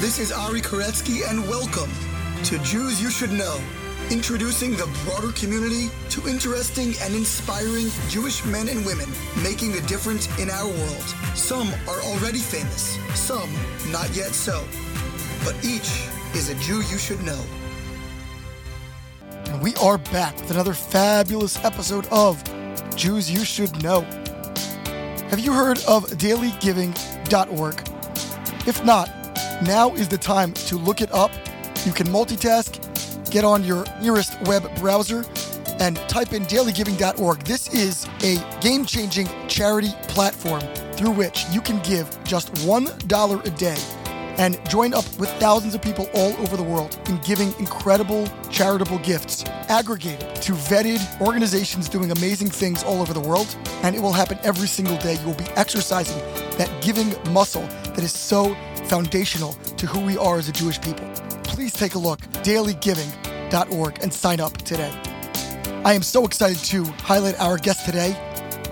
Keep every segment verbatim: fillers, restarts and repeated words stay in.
This is Ari Koretsky, and welcome to Jews You Should Know, introducing the broader community to interesting and inspiring Jewish men and women making a difference in our world. Some are already famous, some not yet so, but each is a Jew you should know. And we are back with another fabulous episode of Jews You Should Know. Have you heard of daily giving dot org? If not, now is the time to look it up. You can multitask, get on your nearest web browser, and type in daily giving dot org. This is a game-changing charity platform through which you can give just one dollar a day and join up with thousands of people all over the world in giving incredible charitable gifts, aggregated to vetted organizations doing amazing things all over the world, and it will happen every single day. You will be exercising that giving muscle that is so foundational to who we are as a Jewish people. Please take a look, daily giving dot org, and sign up today. I am so excited to highlight our guest today,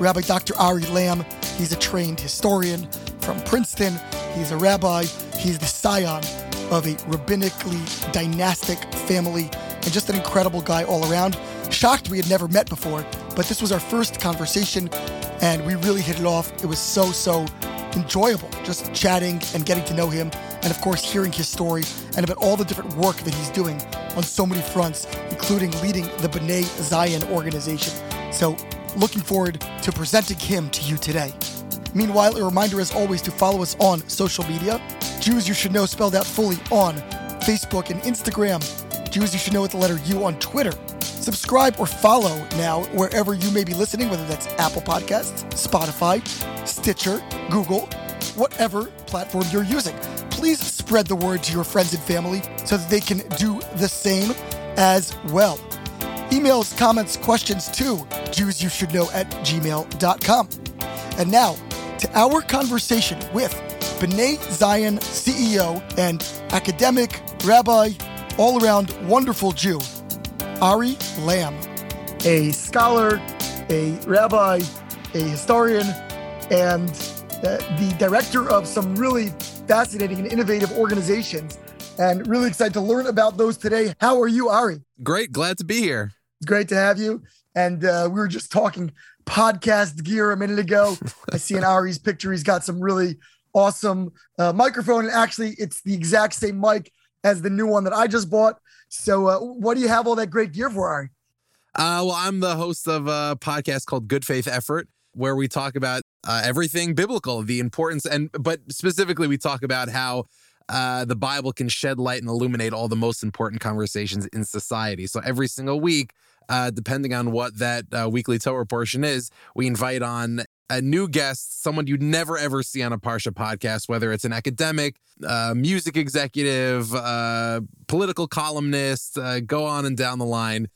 Rabbi Doctor Ari Lamm. He's a trained historian from Princeton. He's a rabbi. He's the scion of a rabbinically dynastic family and just an incredible guy all around. Shocked we had never met before, but this was our first conversation and we really hit it off. It was so, so enjoyable just chatting and getting to know him, and of course hearing his story and about all the different work that he's doing on so many fronts, including leading the B'nai Zion organization. So looking forward to presenting him to you today. Meanwhile, a reminder as always to follow us on social media. Jews You Should Know spelled out fully on Facebook and Instagram. Jews You Should Know with the letter U on Twitter. Subscribe or follow now wherever you may be listening, whether that's Apple Podcasts, Spotify, Stitcher, Google, whatever platform you're using. Please spread the word to your friends and family so that they can do the same as well. Emails, comments, questions to jews you should know at gmail dot com. And now to our conversation with B'nai Zion C E O and academic, rabbi, all-around wonderful Jew, Ari Lamm, a scholar, a rabbi, a historian, and uh, the director of some really fascinating and innovative organizations, and really excited to learn about those today. How are you, Ari? Great. Glad to be here. It's great to have you. And uh, we were just talking podcast gear a minute ago. I see in Ari's picture, he's got some really awesome uh, microphone, and actually it's the exact same mic as the new one that I just bought. So uh, what do you have all that great gear for, Ari? Uh, well, I'm the host of a podcast called Good Faith Effort, where we talk about uh, everything biblical, the importance, and but specifically we talk about how uh, the Bible can shed light and illuminate all the most important conversations in society. So every single week, uh, depending on what that uh, weekly Torah portion is, we invite on a new guest, someone you'd never, ever see on a Parsha podcast, whether it's an academic, uh, music executive, uh, political columnist, uh, go on and down the line.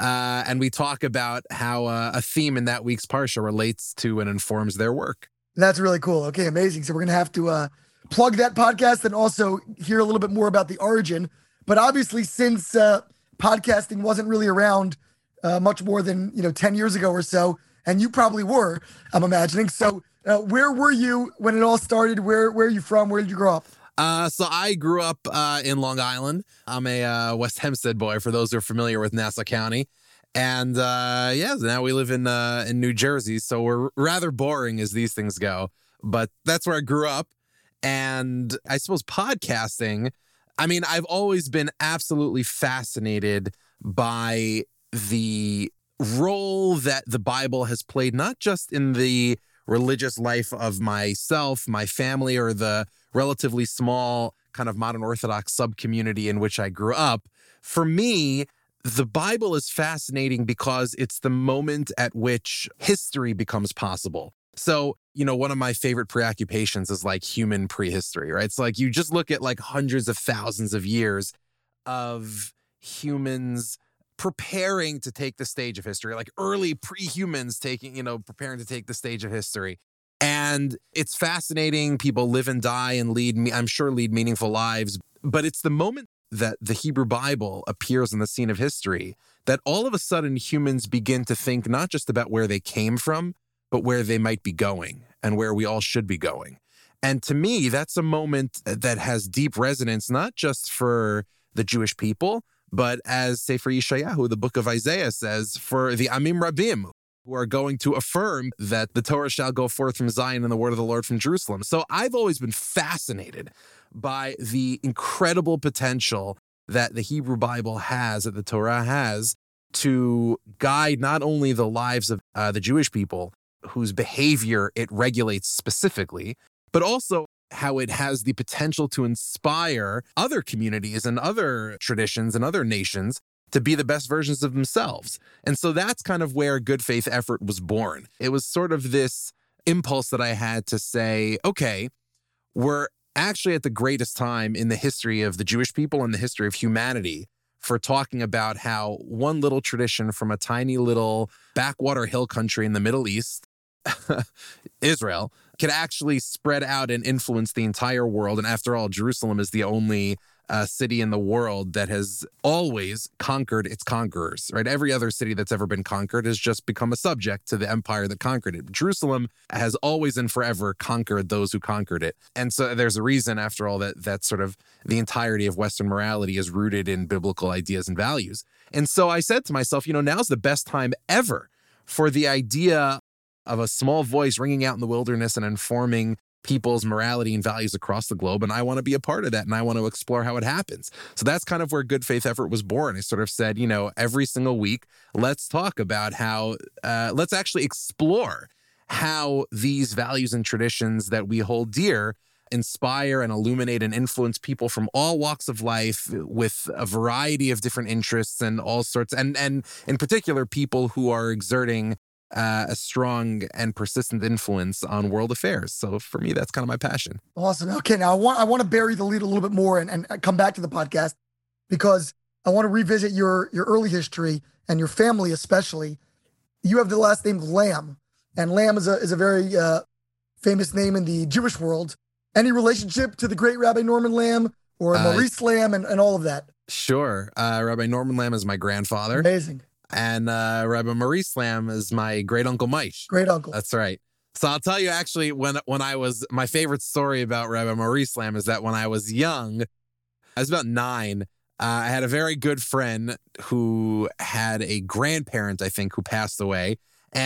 Uh, and we talk about how uh, a theme in that week's Parsha relates to and informs their work. That's really cool. Okay, amazing. So we're going to have to uh, plug that podcast and also hear a little bit more about the origin. But obviously, since uh, podcasting wasn't really around uh, much more than, you know, ten years ago or so, and you probably were, I'm imagining. So uh, where were you when it all started? Where where are you from? Where did you grow up? Uh, so I grew up uh, in Long Island. I'm a uh, West Hempstead boy, for those who are familiar with Nassau County. And uh, yeah, now we live in uh, in New Jersey. So we're rather boring as these things go. But that's where I grew up. And I suppose podcasting, I mean, I've always been absolutely fascinated by the role that the Bible has played, not just in the religious life of myself, my family, or the relatively small kind of modern Orthodox sub-community in which I grew up. For me, the Bible is fascinating because it's the moment at which history becomes possible. So, you know, one of my favorite preoccupations is like human prehistory, right? It's like you just look at like hundreds of thousands of years of humans preparing to take the stage of history, like early pre-humans taking, you know, preparing to take the stage of history. And it's fascinating. People live and die and lead, I'm sure, lead meaningful lives. But it's the moment that the Hebrew Bible appears on the scene of history that all of a sudden humans begin to think not just about where they came from, but where they might be going and where we all should be going. And to me, that's a moment that has deep resonance, not just for the Jewish people, but as Sefer Yeshayahu, the book of Isaiah says, for the Amim Rabbim, who are going to affirm that the Torah shall go forth from Zion and the word of the Lord from Jerusalem. So I've always been fascinated by the incredible potential that the Hebrew Bible has, that the Torah has, to guide not only the lives of uh, the Jewish people, whose behavior it regulates specifically, but also how it has the potential to inspire other communities and other traditions and other nations to be the best versions of themselves. And so that's kind of where Good Faith Effort was born. It was sort of this impulse that I had to say, okay, we're actually at the greatest time in the history of the Jewish people and the history of humanity for talking about how one little tradition from a tiny little backwater hill country in the Middle East, Israel, could actually spread out and influence the entire world. And after all, Jerusalem is the only uh, city in the world that has always conquered its conquerors, right? Every other city that's ever been conquered has just become a subject to the empire that conquered it. Jerusalem has always and forever conquered those who conquered it. And so there's a reason, after all, that that's sort of the entirety of Western morality is rooted in biblical ideas and values. And so I said to myself, you know, now's the best time ever for the idea of a small voice ringing out in the wilderness and informing people's morality and values across the globe. And I want to be a part of that, and I want to explore how it happens. So that's kind of where Good Faith Effort was born. I sort of said, you know, every single week, let's talk about how, uh, let's actually explore how these values and traditions that we hold dear inspire and illuminate and influence people from all walks of life with a variety of different interests and all sorts, and, and in particular, people who are exerting Uh, a strong and persistent influence on world affairs. So for me, that's kind of my passion. Awesome. Okay, now I want I want to bury the lead a little bit more and, and come back to the podcast, because I want to revisit your your early history and your family especially. You have the last name Lamm, and Lamm is a is a very uh, famous name in the Jewish world. Any relationship to the great Rabbi Norman Lamm or uh, Maurice Lamm and, and all of that? Sure. Uh, Rabbi Norman Lamm is my grandfather. Amazing. And uh, Rabbi Maurice Lamm is my great uncle Mike. Great uncle. That's right. So I'll tell you, actually, when when I was, my favorite story about Rabbi Maurice Lamm is that when I was young, I was about nine, uh, I had a very good friend who had a grandparent, I think, who passed away.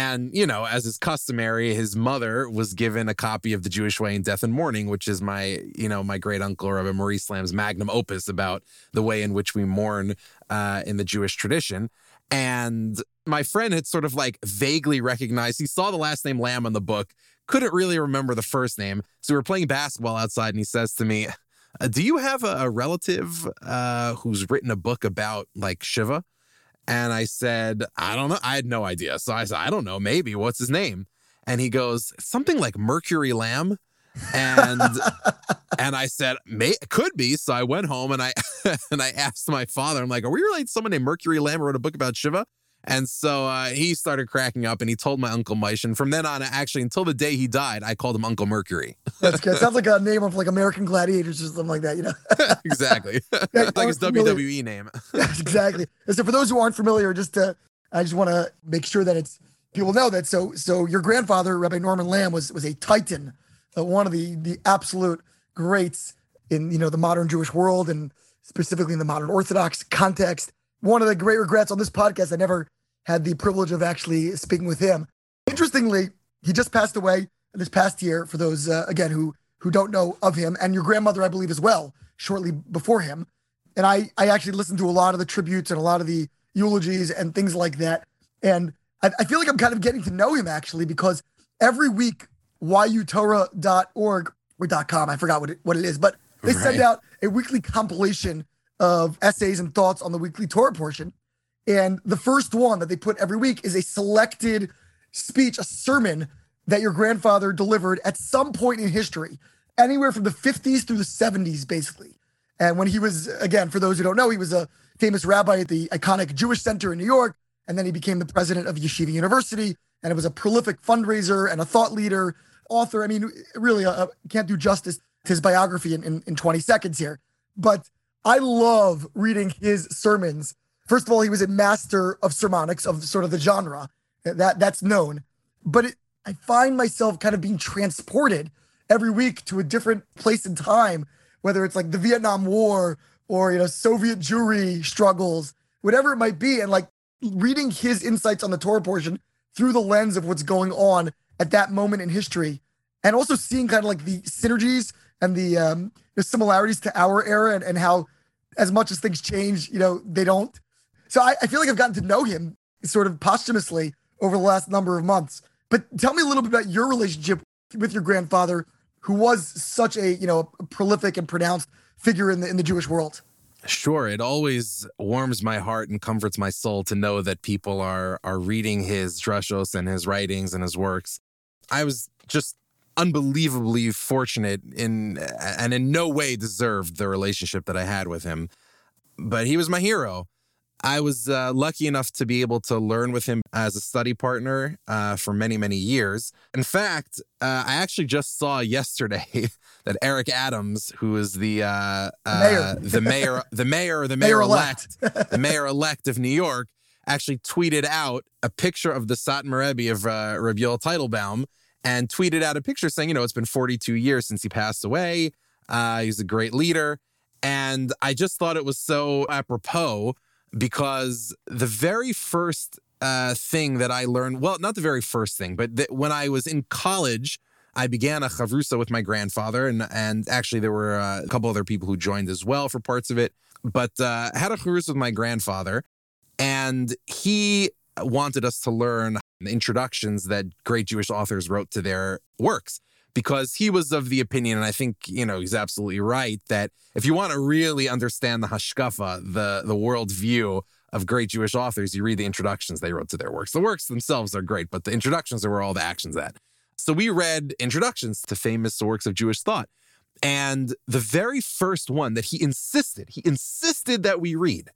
And, you know, as is customary, his mother was given a copy of The Jewish Way in Death and Mourning, which is my, you know, my great uncle, Rabbi Maurice Lamm's magnum opus about the way in which we mourn uh, in the Jewish tradition. And my friend had sort of like vaguely recognized, he saw the last name Lamm on the book, couldn't really remember the first name. So we were playing basketball outside and he says to me, do you have a, a relative uh, who's written a book about like Shiva? And I said, I don't know. I had no idea. So I said, I don't know, maybe. What's his name? And he goes, something like Mercury Lamm. And and I said, May, could be. So I went home and I and I asked my father, I'm like, are we related to someone named Mercury Lamm who wrote a book about Shiva? And so uh, he started cracking up and he told my Uncle Maish. And from then on, actually, until the day he died, I called him Uncle Mercury. That's good. It sounds like a name of like American Gladiators or something like that, you know? Exactly. It's like his familiar W W E name. Exactly. And so for those who aren't familiar, just to, I just want to make sure that it's people know that. So so your grandfather, Rabbi Norman Lamm, was was a titan, uh, one of the the absolute greats in, you know, the modern Jewish world and specifically in the modern Orthodox context. One of the great regrets on this podcast, I never had the privilege of actually speaking with him. Interestingly, he just passed away this past year, for those, uh, again, who who don't know of him, and your grandmother, I believe, as well, shortly before him. And I, I actually listened to a lot of the tributes and a lot of the eulogies and things like that. And I, I feel like I'm kind of getting to know him, actually, because every week, Y U Torah dot org or .com, I forgot what it, what it is, but they right. send out a weekly compilation of essays and thoughts on the weekly Torah portion. And the first one that they put every week is a selected speech, a sermon that your grandfather delivered at some point in history, anywhere from the fifties through the seventies, basically. And when he was, again, for those who don't know, he was a famous rabbi at the iconic Jewish Center in New York. And then he became the president of Yeshiva University. And it was a prolific fundraiser and a thought leader, author. I mean, really, uh, can't do justice to his biography in, in, in twenty seconds here. But I love reading his sermons. First of all, he was a master of sermonics, of sort of the genre that that's known. But it, I find myself kind of being transported every week to a different place and time, whether it's like the Vietnam War or, you know, Soviet Jewry struggles, whatever it might be. And like reading his insights on the Torah portion through the lens of what's going on at that moment in history, and also seeing kind of like the synergies and the, um, the similarities to our era, and, and how as much as things change, you know, they don't. So I, I feel like I've gotten to know him sort of posthumously over the last number of months. But tell me a little bit about your relationship with your grandfather, who was such a, you know, a prolific and pronounced figure in the in the Jewish world. Sure. It always warms my heart and comforts my soul to know that people are are reading his drushos and his writings and his works. I was just unbelievably fortunate in and in no way deserved the relationship that I had with him. But he was my hero. I was uh, lucky enough to be able to learn with him as a study partner uh, for many, many years. In fact, uh, I actually just saw yesterday that Eric Adams, who is the uh, uh, mayor. the mayor, the mayor, the mayor elect, the mayor elect of New York, actually tweeted out a picture of the Satmar Rebbe of uh, Reb Yul Teitelbaum, and tweeted out a picture saying, you know, it's been forty-two years since he passed away. Uh, he's a great leader, and I just thought it was so apropos. Because the very first uh, thing that I learned, well, not the very first thing, but th- when I was in college, I began a chavrusa with my grandfather. And and actually, there were uh, a couple other people who joined as well for parts of it. But uh, I had a chavrusa with my grandfather. And he wanted us to learn the introductions that great Jewish authors wrote to their works. Because he was of the opinion, and I think, you know, he's absolutely right, that if you want to really understand the hashkafa, the, the world view of great Jewish authors, you read the introductions they wrote to their works. The works themselves are great, but the introductions are where all the action's at. So we read introductions to famous works of Jewish thought. And the very first one that he insisted, he insisted that we read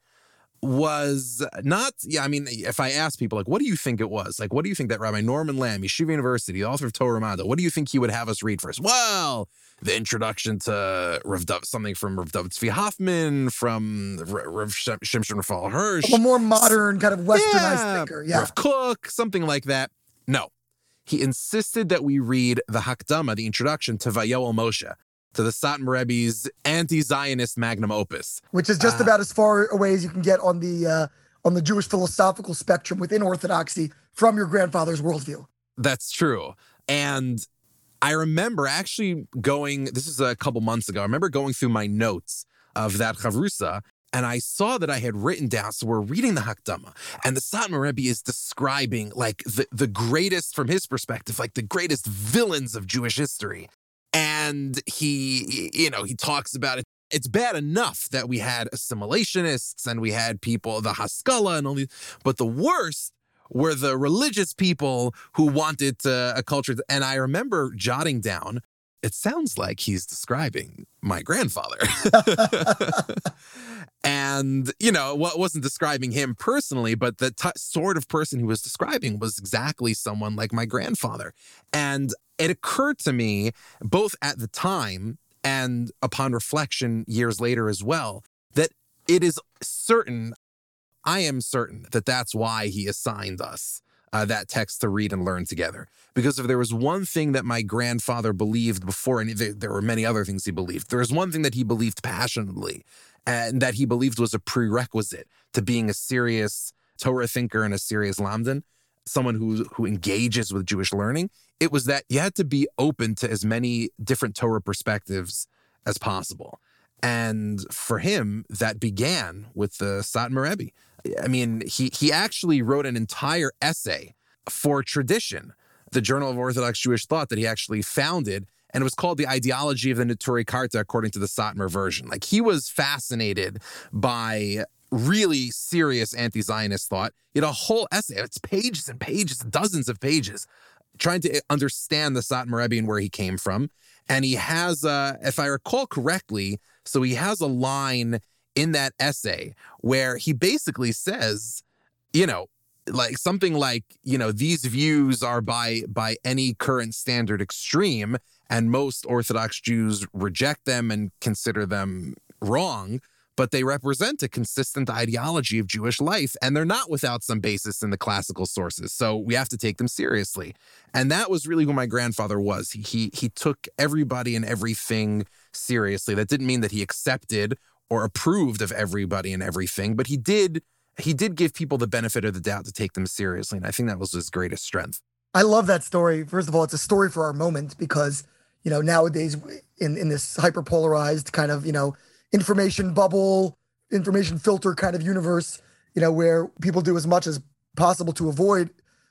was not, yeah, I mean, if I ask people, like, what do you think it was? Like, what do you think that Rabbi Norman Lamm, Yeshiva University, the author of Torah Manda, what do you think he would have us read first? Well, the introduction to Rav Dov, something from Rav David Tzvi Hoffman, from Rav Shimshon Raphael Hirsch. A more modern kind of westernized yeah, thinker. Yeah, Rav Cook, something like that. No, he insisted that we read the Hakdama, the introduction to Vayoel Moshe, to the Satmar Rebbe's anti-Zionist magnum opus, which is just uh, about as far away as you can get on the uh, on the Jewish philosophical spectrum within Orthodoxy from your grandfather's worldview. That's true, and I remember actually going. This is a couple months ago. I remember going through my notes of that chavrusa, and I saw that I had written down. So we're reading the Hakdama, and the Satmar Rebbe is describing like the the greatest, from his perspective, like the greatest villains of Jewish history. And he, you know, he talks about it. It's bad enough that we had assimilationists and we had people, the Haskalah and all these, but the worst were the religious people who wanted uh, a culture. And I remember jotting down, it sounds like he's describing my grandfather. And, you know, well, it wasn't describing him personally, but the t- sort of person he was describing was exactly someone like my grandfather. And it occurred to me, both at the time and upon reflection years later as well, that it is certain, I am certain, that that's why he assigned us Uh, that text to read and learn together. Because if there was one thing that my grandfather believed before, and there, there were many other things he believed, there was one thing that he believed passionately and that he believed was a prerequisite to being a serious Torah thinker and a serious Lamdan, someone who who engages with Jewish learning, it was that you had to be open to as many different Torah perspectives as possible. And for him, that began with the Satmar Rebbe. I mean, he he actually wrote an entire essay for Tradition, the Journal of Orthodox Jewish Thought that he actually founded, and it was called The Ideology of the Naturi Karta According to the Satmar Version. Like, he was fascinated by really serious anti-Zionist thought. He had a whole essay, it's pages and pages, dozens of pages, trying to understand the Satmar Rebbe and where he came from. And he has, uh, if I recall correctly, so he has a line in that essay where he basically says, you know, like something like, you know, these views are by by any current standard extreme, and most Orthodox Jews reject them and consider them wrong. but they represent a consistent ideology of Jewish life, and they're not without some basis in the classical sources. So we have to take them seriously. And that was really who my grandfather was. He he, he took everybody and everything seriously. That didn't mean that he accepted or approved of everybody and everything, but he did he did give people the benefit of the doubt to take them seriously. And I think that was his greatest strength. I love that story. First of all, it's a story for our moment because, you know, nowadays in, in this hyper-polarized kind of, you know, information bubble, information filter kind of universe, you know, where people do as much as possible to avoid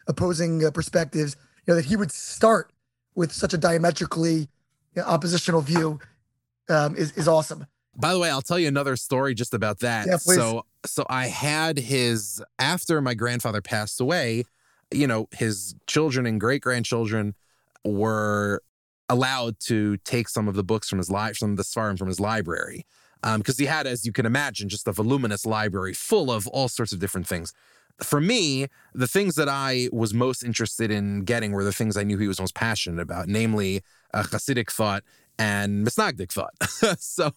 opposing uh, perspectives, you know, that he would start with such a diametrically you know, oppositional view um, is, is awesome. By the way, I'll tell you another story just about that. Yeah, please. So, so I had his, after my grandfather passed away, you know, his children and great-grandchildren were allowed to take some of the books from his life, some of the Sfarim from his library. Because um, he had, as you can imagine, just a voluminous library full of all sorts of different things. For me, the things that I was most interested in getting were the things I knew he was most passionate about, namely uh, Hasidic thought and Misnagdic thought. So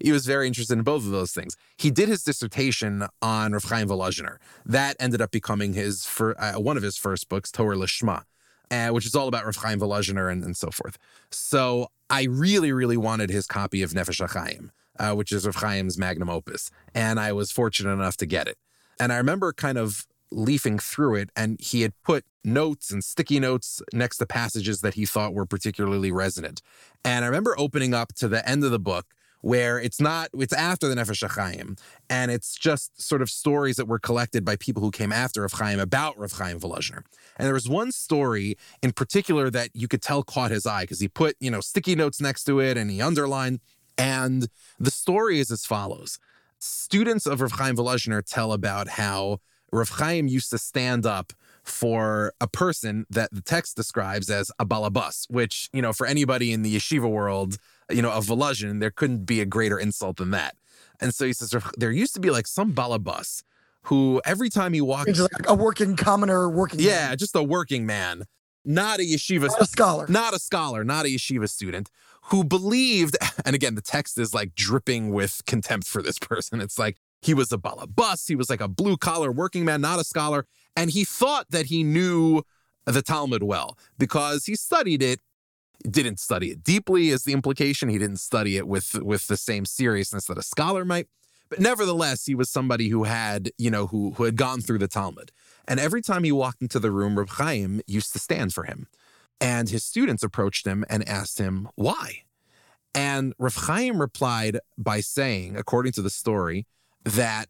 he was very interested in both of those things. He did his dissertation on Rav Chaim Volozhiner. That ended up becoming his fir- uh, one of his first books, Torah Lishma, uh, which is all about Rav Chaim Volozhiner and, and so forth. So I really, really wanted his copy of Nefesh HaChaim. Uh, which is Rav Chaim's magnum opus. And I was fortunate enough to get it. And I remember kind of leafing through it, and he had put notes and sticky notes next to passages that he thought were particularly resonant. And I remember opening up to the end of the book where it's not, it's after the Nefesh HaChaim, and it's just sort of stories that were collected by people who came after Rav Chaim about Rav Chaim Volozhiner. And there was one story in particular that you could tell caught his eye because he put, you know, sticky notes next to it and he underlined. And the story is as follows. Students of Rav Chaim Volozhiner tell about how Rav Chaim used to stand up for a person that the text describes as a balabas, which, you know, for anybody in the yeshiva world, you know, of Volozhin, there couldn't be a greater insult than that. And so he says, there used to be like some balabas who every time he walked... It's like a working commoner, working Yeah, man. just a working man. Not a yeshiva... Not a scholar. Not a scholar, not a yeshiva student. Who believed, and again, the text is like dripping with contempt for this person. It's like, he was a balabas, he was like a blue-collar working man, not a scholar, and he thought that he knew the Talmud well because he studied it, didn't study it deeply is the implication. He didn't study it with, with the same seriousness that a scholar might, but nevertheless, he was somebody who had, you know, who, who had gone through the Talmud. And every time he walked into the room, Reb Chaim used to stand for him. And his students approached him and asked him why. And Rav Chaim replied by saying, according to the story, that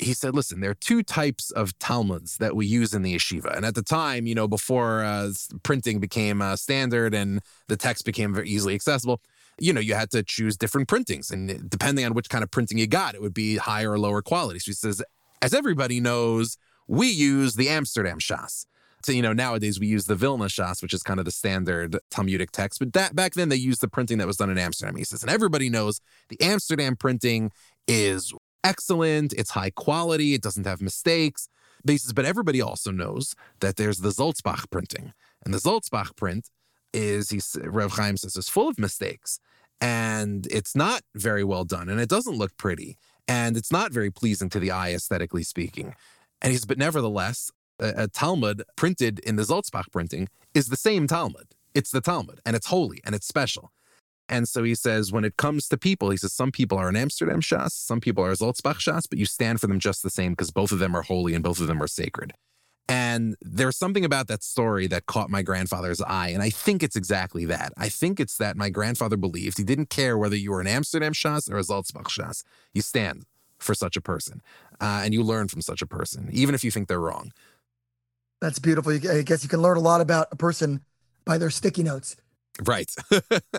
he said, listen, there are two types of Talmuds that we use in the yeshiva. And at the time, you know, before uh, printing became uh, standard and the text became very easily accessible, you know, you had to choose different printings. And depending on which kind of printing you got, it would be higher or lower quality. So he says, as everybody knows, we use the Amsterdam Shas. So, you know, nowadays we use the Vilna Shas, which is kind of the standard Talmudic text. But that, back then they used the printing that was done in Amsterdam. He says, and everybody knows the Amsterdam printing is excellent. It's high quality. It doesn't have mistakes. But he says, but everybody also knows that there's the Zoltzbach printing. And the Zoltzbach print is, he, Rav Chaim says, is full of mistakes. And it's not very well done. And it doesn't look pretty. And it's not very pleasing to the eye, aesthetically speaking. And he says, but nevertheless, a Talmud printed in the Zoltzbach printing is the same Talmud. It's the Talmud, and it's holy, and it's special. And so he says, when it comes to people, he says, some people are an Amsterdam Shas, some people are Zoltzbach Shas, but you stand for them just the same because both of them are holy and both of them are sacred. And there's something about that story that caught my grandfather's eye, and I think it's exactly that. I think it's that my grandfather believed he didn't care whether you were an Amsterdam Shas or a Zoltzbach Shas. You stand for such a person, uh, and you learn from such a person, even if you think they're wrong. That's beautiful. I guess you can learn a lot about a person by their sticky notes. Right.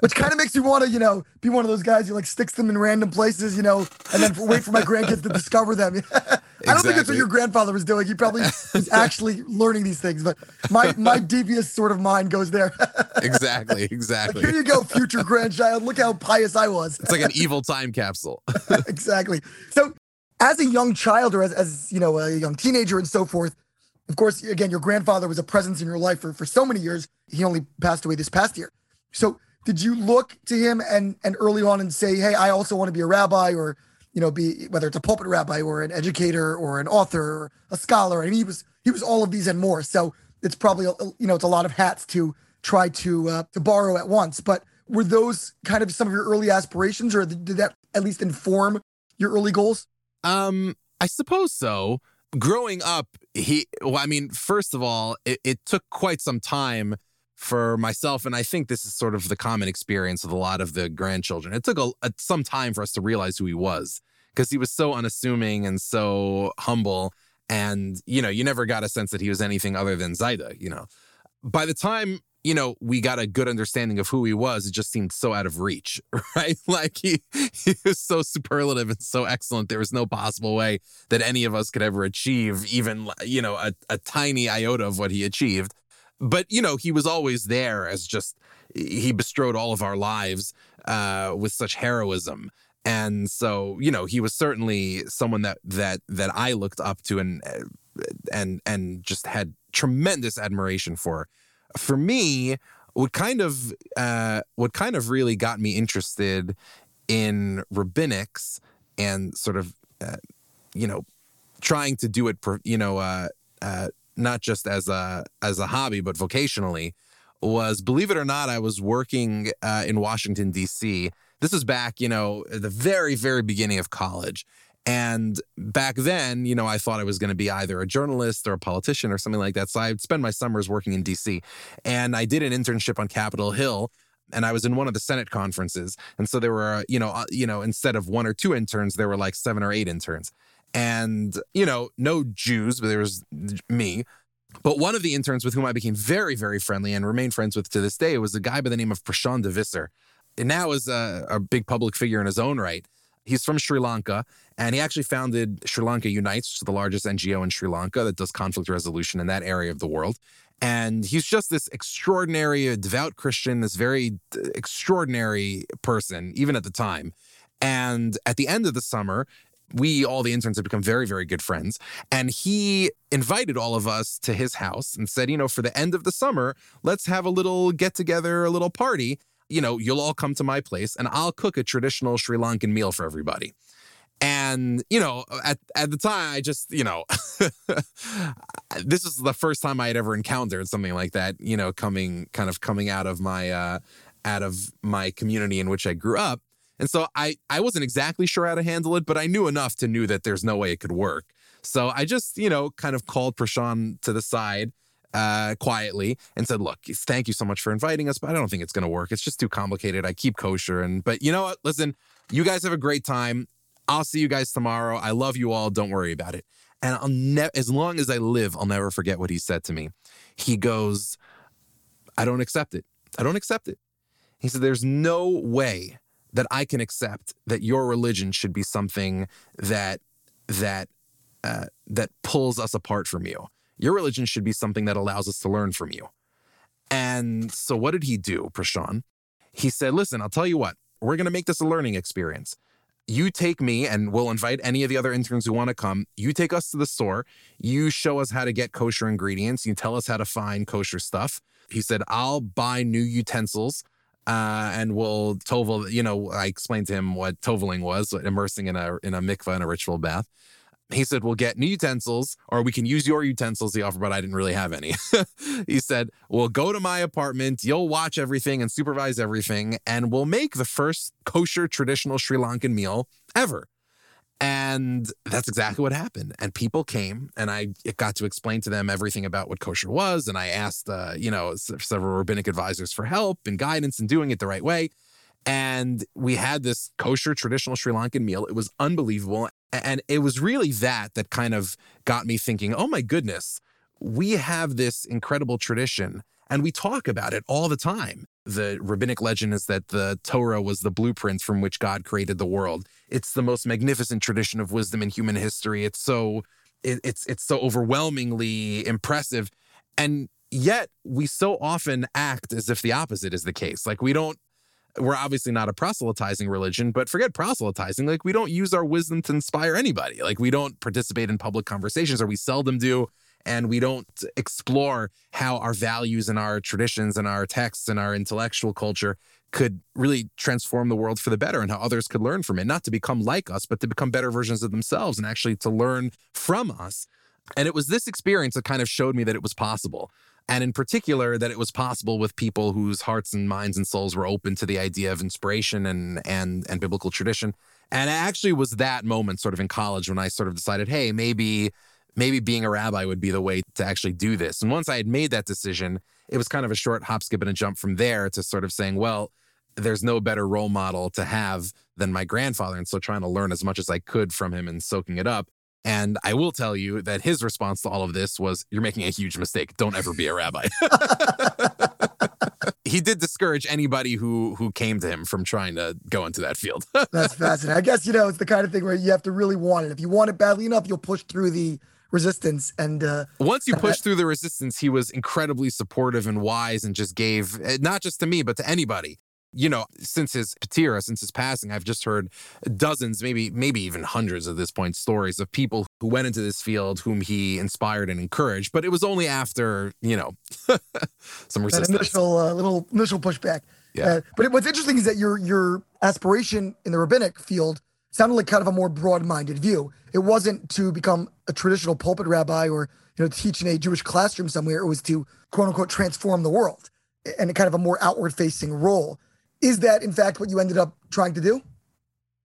Which kind of makes you want to, you know, be one of those guys who like sticks them in random places, you know, and then wait for my grandkids to discover them. Exactly. I don't think that's what your grandfather was doing. He probably was actually learning these things, but my, my devious sort of mind goes there. Exactly, exactly. Like, here you go, future grandchild. Look how pious I was. It's like an evil time capsule. Exactly. So as a young child or as, as, you know, a young teenager and so forth, of course, again, your grandfather was a presence in your life for, for so many years. He only passed away this past year. So did you look to him and and early on and say, hey, I also want to be a rabbi, or you know, be whether it's a pulpit rabbi or an educator or an author or a scholar. I mean, he was he was all of these and more. So it's probably, you know, it's a lot of hats to try to uh, to borrow at once. But were those kind of some of your early aspirations, or did that at least inform your early goals? Um, I suppose so. Growing up, he, well, I mean, first of all, it, it took quite some time for myself, and I think this is sort of the common experience of a lot of the grandchildren. It took a, a, some time for us to realize who he was, because he was so unassuming and so humble. And, you know, you never got a sense that he was anything other than Zayda, you know. By the time, you know, we got a good understanding of who he was, it just seemed so out of reach, right? Like he, he was so superlative and so excellent. There was no possible way that any of us could ever achieve even, you know, a, a tiny iota of what he achieved. But, you know, he was always there as just, he bestrode all of our lives uh, with such heroism. And so, you know, he was certainly someone that that that I looked up to and and and just had tremendous admiration for. For me, what kind of uh, what kind of really got me interested in rabbinics and sort of, uh, you know, trying to do it, you know, uh, uh, not just as a as a hobby but vocationally, was, believe it or not, I was working uh, in Washington D C. This was back, you know, at the very very beginning of college. And back then, you know, I thought I was going to be either a journalist or a politician or something like that. So I'd spend my summers working in D C. And I did an internship on Capitol Hill, and I was in one of the Senate conferences. And so there were, you know, you know, instead of one or two interns, there were like seven or eight interns. And, you know, no Jews, but there was me. But one of the interns with whom I became very, very friendly and remain friends with to this day was a guy by the name of Prashan De Visser. And now is a, a big public figure in his own right. He's from Sri Lanka, and he actually founded Sri Lanka Unites, which is the largest N G O in Sri Lanka that does conflict resolution in that area of the world. And he's just this extraordinary, devout Christian, this very extraordinary person, even at the time. And at the end of the summer, we, all the interns, have become very, very good friends. And he invited all of us to his house and said, you know, for the end of the summer, let's have a little get-together, a little party. You know, you'll all come to my place and I'll cook a traditional Sri Lankan meal for everybody. And, you know, at, at the time, I just, you know, this is the first time I had ever encountered something like that, you know, coming kind of coming out of my uh, out of my community in which I grew up. And so I, I wasn't exactly sure how to handle it, but I knew enough to knew that there's no way it could work. So I just, you know, kind of called Prashan to the side Uh, quietly and said, look, thank you so much for inviting us, but I don't think it's going to work. It's just too complicated. I keep kosher. And but you know what? Listen, you guys have a great time. I'll see you guys tomorrow. I love you all. Don't worry about it. And I'll ne- as long as I live, I'll never forget what he said to me. He goes, I don't accept it. I don't accept it. He said, there's no way that I can accept that your religion should be something that that uh, that pulls us apart from you. Your religion should be something that allows us to learn from you. And so what did he do, Prashan? He said, listen, I'll tell you what, we're going to make this a learning experience. You take me, and we'll invite any of the other interns who want to come. You take us to the store. You show us how to get kosher ingredients. You tell us how to find kosher stuff. He said, I'll buy new utensils. Uh, and we'll tovel, you know, I explained to him what toveling was, immersing in a, in a mikvah, in a ritual bath. He said, we'll get new utensils, or we can use your utensils, he offered, but I didn't really have any. He said, we'll go to my apartment, you'll watch everything and supervise everything, and we'll make the first kosher traditional Sri Lankan meal ever. And that's exactly what happened. And people came, and I got to explain to them everything about what kosher was, and I asked, uh, you know, several rabbinic advisors for help and guidance in doing it the right way. And we had this kosher traditional Sri Lankan meal. It was unbelievable. And it was really that that kind of got me thinking, oh my goodness, we have this incredible tradition and we talk about it all the time. The rabbinic legend is that the Torah was the blueprint from which God created the world. It's the most magnificent tradition of wisdom in human history. It's so it, it's it's so overwhelmingly impressive. And yet we so often act as if the opposite is the case. Like we don't We're obviously not a proselytizing religion, but forget proselytizing. Like, we don't use our wisdom to inspire anybody. Like, we don't participate in public conversations, or we seldom do. and we don't explore how our values and our traditions and our texts and our intellectual culture could really transform the world for the better and how others could learn from it, not to become like us, but to become better versions of themselves and actually to learn from us. And it was this experience that kind of showed me that it was possible. And in particular, that it was possible with people whose hearts and minds and souls were open to the idea of inspiration and and and biblical tradition. And it actually was that moment sort of in college when I sort of decided, hey, maybe maybe being a rabbi would be the way to actually do this. And once I had made that decision, it was kind of a short hop, skip, and a jump from there to sort of saying, well, there's no better role model to have than my grandfather. And so trying to learn as much as I could from him and soaking it up. And I will tell you that his response to all of this was, you're making a huge mistake. Don't ever be a rabbi. He did discourage anybody who who came to him from trying to go into that field. That's fascinating. I guess, you know, it's the kind of thing where you have to really want it. If you want it badly enough, you'll push through the resistance. And uh, once you push through the resistance, he was incredibly supportive and wise and just gave, not just to me, but to anybody. You know, since his patira, since his passing, I've just heard dozens, maybe maybe even hundreds at this point, stories of people who went into this field whom he inspired and encouraged. But it was only after, you know, some resistance. That initial uh, little initial pushback. Yeah. Uh, but it, what's interesting is that your your aspiration in the rabbinic field sounded like kind of a more broad-minded view. It wasn't to become a traditional pulpit rabbi or, you know, teach in a Jewish classroom somewhere. It was to, quote unquote, transform the world and a kind of a more outward-facing role. Is that, in fact, what you ended up trying to do?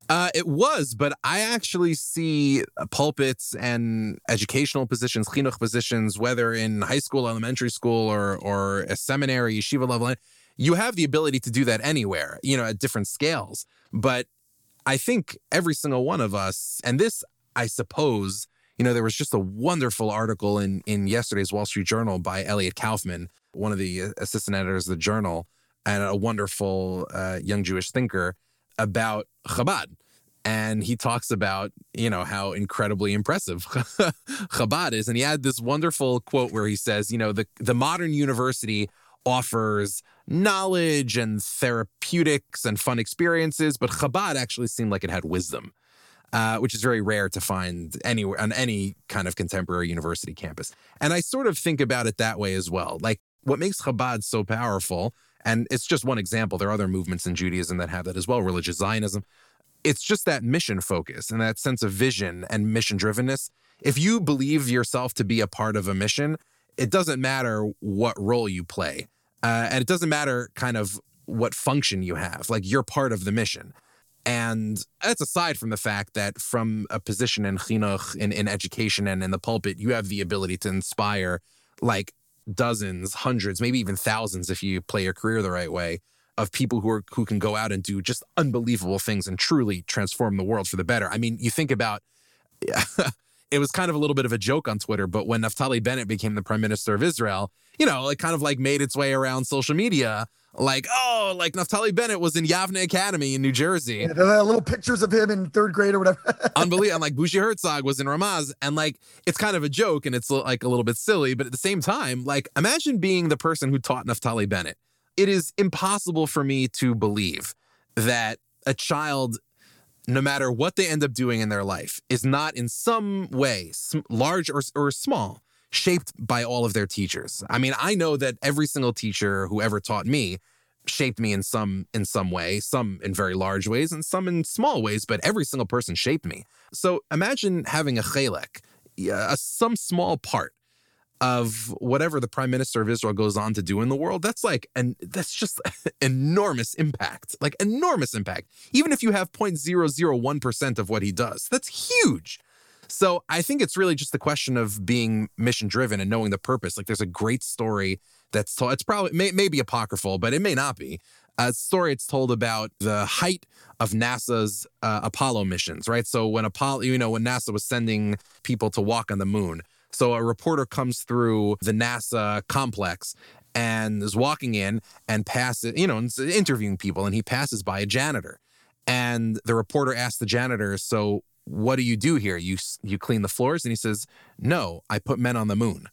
Uh, it was, but I actually see pulpits and educational positions, chinuch positions, whether in high school, elementary school, or or a seminary, yeshiva level, you have the ability to do that anywhere, you know, at different scales. But I think every single one of us, and this, I suppose, you know, there was just a wonderful article in, in yesterday's Wall Street Journal by Elliot Kaufman, one of the assistant editors of the journal, and a wonderful uh, young Jewish thinker about Chabad. And he talks about, you know, how incredibly impressive Chabad is. And he had this wonderful quote where he says, you know, the, the modern university offers knowledge and therapeutics and fun experiences, but Chabad actually seemed like it had wisdom, uh, which is very rare to find anywhere on any kind of contemporary university campus. And I sort of think about it that way as well. Like, what makes Chabad so powerful? And it's just one example. There are other movements in Judaism that have that as well, religious Zionism. It's just that mission focus and that sense of vision and mission-drivenness. If you believe yourself to be a part of a mission, it doesn't matter what role you play. Uh, and it doesn't matter kind of what function you have. Like, you're part of the mission. And that's aside from the fact that from a position in chinuch, in, in education and in the pulpit, you have the ability to inspire, like, dozens, hundreds, maybe even thousands, if you play your career the right way, of people who are who can go out and do just unbelievable things and truly transform the world for the better. I mean, you think about, it was kind of a little bit of a joke on Twitter, but when Naftali Bennett became the prime minister of Israel, you know, it kind of like made its way around social media. Like, oh, like Naftali Bennett was in Yavne Academy in New Jersey. Yeah, there are little pictures of him in third grade or whatever. Unbelievable. And like Bougie Herzog was in Ramaz. And like, it's kind of a joke and it's like a little bit silly. But at the same time, like, imagine being the person who taught Naftali Bennett. It is impossible for me to believe that a child, no matter what they end up doing in their life, is not in some way, large or, or small, shaped by all of their teachers. I mean, I know that every single teacher who ever taught me shaped me in some in some way, some in very large ways and some in small ways, but every single person shaped me. So imagine having a chelek, uh, some small part of whatever the prime minister of Israel goes on to do in the world. That's like, and that's just enormous impact, like enormous impact. Even if you have zero point zero zero one percent of what he does, that's huge. So I think it's really just the question of being mission-driven and knowing the purpose. Like, there's a great story that's told. It's probably, may, may be apocryphal, but it may not be. A story it's told about the height of NASA's uh, Apollo missions, right? So when Apollo, you know, when NASA was sending people to walk on the moon, so a reporter comes through the NASA complex and is walking in and passes, you know, and interviewing people, and he passes by a janitor. And the reporter asks the janitor, so what do you do here? You you clean the floors? And he says, no, I put men on the moon.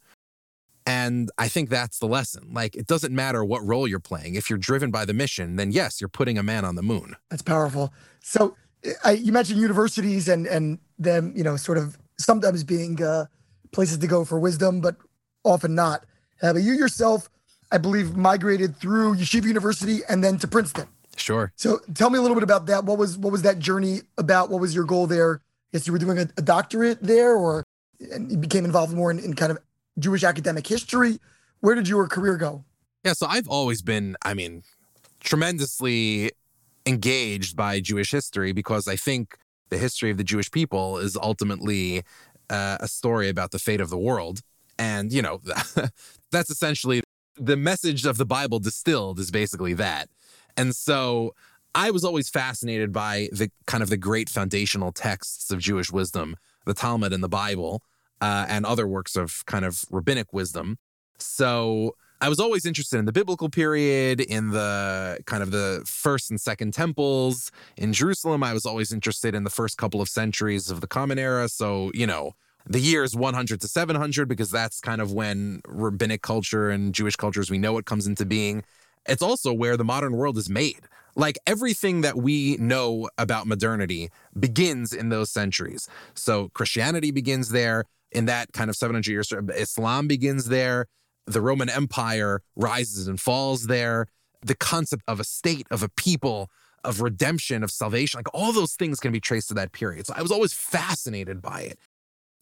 And I think that's the lesson. Like, it doesn't matter what role you're playing. If you're driven by the mission, then yes, you're putting a man on the moon. That's powerful. So I, you mentioned universities and, and them, you know, sort of sometimes being uh, places to go for wisdom, but often not. Uh, but you yourself, I believe, migrated through Yeshiva University and then to Princeton. Sure. So tell me a little bit about that. What was what was that journey about? What was your goal there? I guess you were doing a, a doctorate there, or and you became involved more in, in kind of Jewish academic history. Where did your career go? Yeah, so I've always been, I mean, tremendously engaged by Jewish history, because I think the history of the Jewish people is ultimately uh, a story about the fate of the world. And, you know, that's essentially the message of the Bible distilled, is basically that. And so I was always fascinated by the kind of the great foundational texts of Jewish wisdom, the Talmud and the Bible, uh, and other works of kind of rabbinic wisdom. So I was always interested in the biblical period, in the kind of the first and second temples in Jerusalem. I was always interested in the first couple of centuries of the Common Era. So, you know, the years one hundred to seven hundred, because that's kind of when rabbinic culture and Jewish culture as we know it comes into being. It's also where the modern world is made. Like, everything that we know about modernity begins in those centuries. So Christianity begins there in that kind of seven hundred years. Islam begins there. The Roman Empire rises and falls there. The concept of a state, of a people, of redemption, of salvation, like all those things can be traced to that period. So I was always fascinated by it.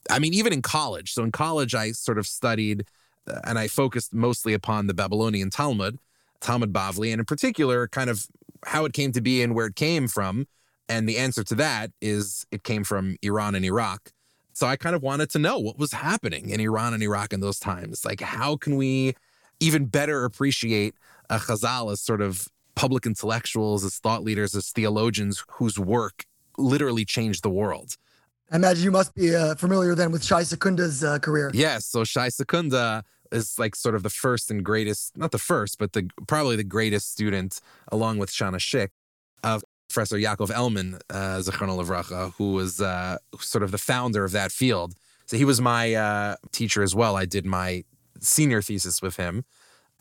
I mean, even in college. So in college, I sort of studied uh, and I focused mostly upon the Babylonian Talmud, Talmud Bavli, and in particular, kind of how it came to be and where it came from. And the answer to that is it came from Iran and Iraq. So I kind of wanted to know what was happening in Iran and Iraq in those times. Like, how can we even better appreciate a Chazal as sort of public intellectuals, as thought leaders, as theologians whose work literally changed the world? I imagine you must be uh, familiar then with Shai Sekunda's uh, career. Yes, so Shai Sekunda is like sort of the first and greatest, not the first, but the probably the greatest student, along with Shana Schick, of Professor Yaakov Elman, uh, Zichrono Livracha, who was uh, sort of the founder of that field. So he was my uh, teacher as well. I did my senior thesis with him.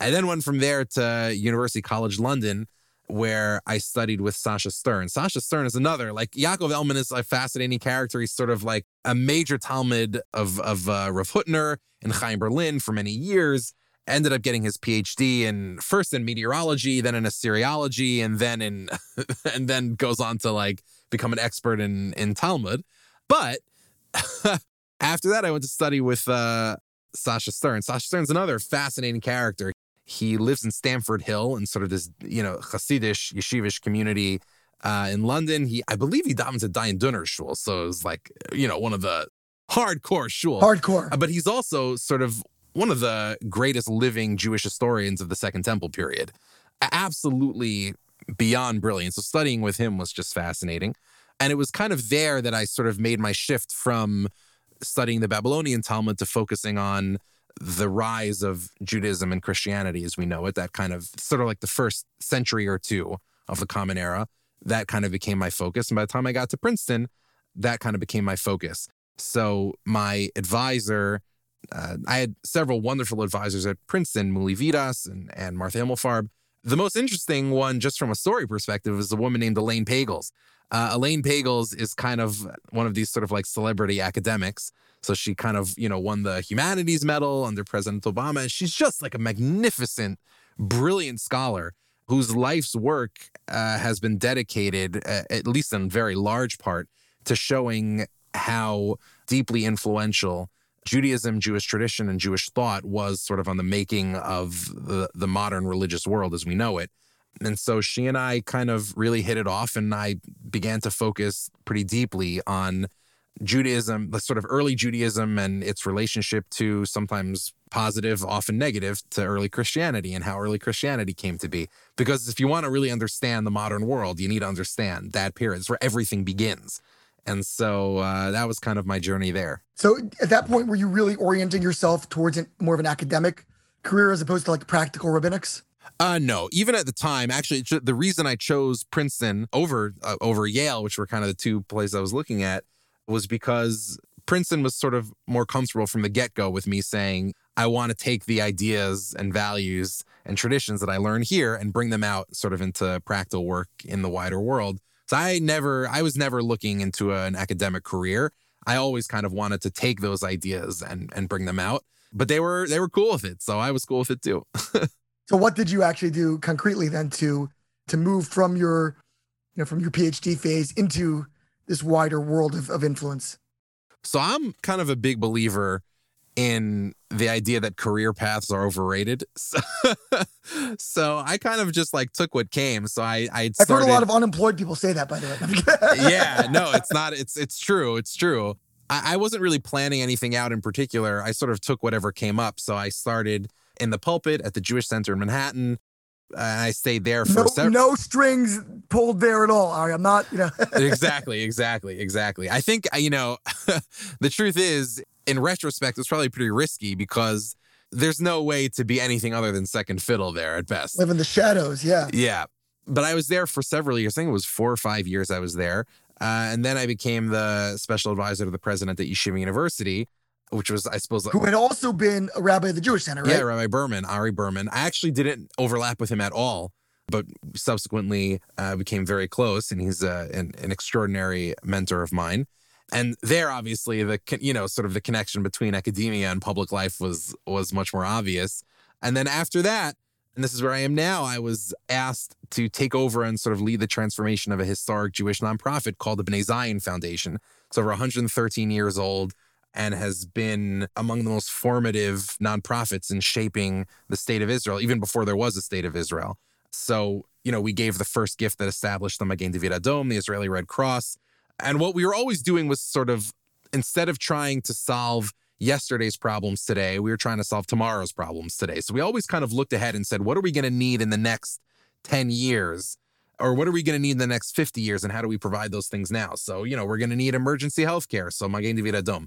I then went from there to University College London, where I studied with Sasha Stern. Sasha Stern is another, like, Yaakov Elman is a fascinating character. He's sort of like a major Talmud of, of uh, Rav Huttner in Chaim Berlin for many years, ended up getting his PhD in first in meteorology, then in Assyriology, and then in, and then goes on to like become an expert in, in Talmud. But after that, I went to study with uh, Sasha Stern. Sasha Stern's another fascinating character. He lives in Stamford Hill in sort of this, you know, Hasidish, yeshivish community uh, in London. He, I believe he davened at Dayan Dunner's shul. So it was like, you know, one of the hardcore shul. Hardcore. Uh, but he's also sort of one of the greatest living Jewish historians of the Second Temple period. Absolutely beyond brilliant. So studying with him was just fascinating. And it was kind of there that I sort of made my shift from studying the Babylonian Talmud to focusing on the rise of Judaism and Christianity as we know it, that kind of sort of like the first century or two of the Common Era, that kind of became my focus. And by the time I got to Princeton, that kind of became my focus. So my advisor, uh, I had several wonderful advisors at Princeton, Muli Vidas and, and Martha Himmelfarb. The most interesting one, just from a story perspective, is a woman named Elaine Pagels. Uh, Elaine Pagels is kind of one of these sort of like celebrity academics. So she kind of, you know, won the humanities medal under President Obama. She's just like a magnificent, brilliant scholar whose life's work uh, has been dedicated, uh, at least in very large part, to showing how deeply influential Judaism, Jewish tradition, and Jewish thought was sort of on the making of the, the modern religious world as we know it. And so she and I kind of really hit it off, and I began to focus pretty deeply on Judaism, the sort of early Judaism and its relationship to sometimes positive, often negative, to early Christianity and how early Christianity came to be. Because if you want to really understand the modern world, you need to understand that period. It's where everything begins. And so uh, that was kind of my journey there. So at that point, were you really orienting yourself towards an, more of an academic career as opposed to like practical rabbinics? Uh, no, even at the time, actually, the reason I chose Princeton over uh, over Yale, which were kind of the two places I was looking at, was because Princeton was sort of more comfortable from the get-go with me saying, I want to take the ideas and values and traditions that I learned here and bring them out sort of into practical work in the wider world. So I never, I was never looking into an academic career. I always kind of wanted to take those ideas and and bring them out. But they were they were cool with it, so I was cool with it too. So what did you actually do concretely then to to move from your you know from your PhD phase into this wider world of, of influence? So I'm kind of a big believer in the idea that career paths are overrated. So, so I kind of just like took what came. So I I started, I've heard a lot of unemployed people say that, by the way. Yeah, no, it's not. It's it's true. It's true. I, I wasn't really planning anything out in particular. I sort of took whatever came up. So I started in the pulpit at the Jewish Center in Manhattan. And I stayed there for no, several... No strings pulled there at all, Ari. I'm not, you know... Exactly, exactly, exactly. I think, you know, the truth is, in retrospect, it's probably pretty risky because there's no way to be anything other than second fiddle there at best. Live in the shadows, yeah. Yeah. But I was there for several years. I think it was four or five years I was there. Uh, and then I became the special advisor to the president at Yeshiva University, which was, I suppose... Who had also been a rabbi of the Jewish Center, right? Yeah, Rabbi Berman, Ari Berman. I actually didn't overlap with him at all, but subsequently uh, became very close, and he's uh, an, an extraordinary mentor of mine. And there, obviously, the you know, sort of the connection between academia and public life was was much more obvious. And then after that, and this is where I am now, I was asked to take over and sort of lead the transformation of a historic Jewish nonprofit called the B'nai Zion Foundation. It's over one hundred thirteen years old, and has been among the most formative nonprofits in shaping the state of Israel, even before there was a state of Israel. So, you know, we gave the first gift that established the Magen David Adom, the Israeli Red Cross. And what we were always doing was sort of, instead of trying to solve yesterday's problems today, we were trying to solve tomorrow's problems today. So we always kind of looked ahead and said, what are we going to need in the next ten years? Or what are we going to need in the next fifty years? And how do we provide those things now? So, you know, we're going to need emergency healthcare. So Magen David Adom.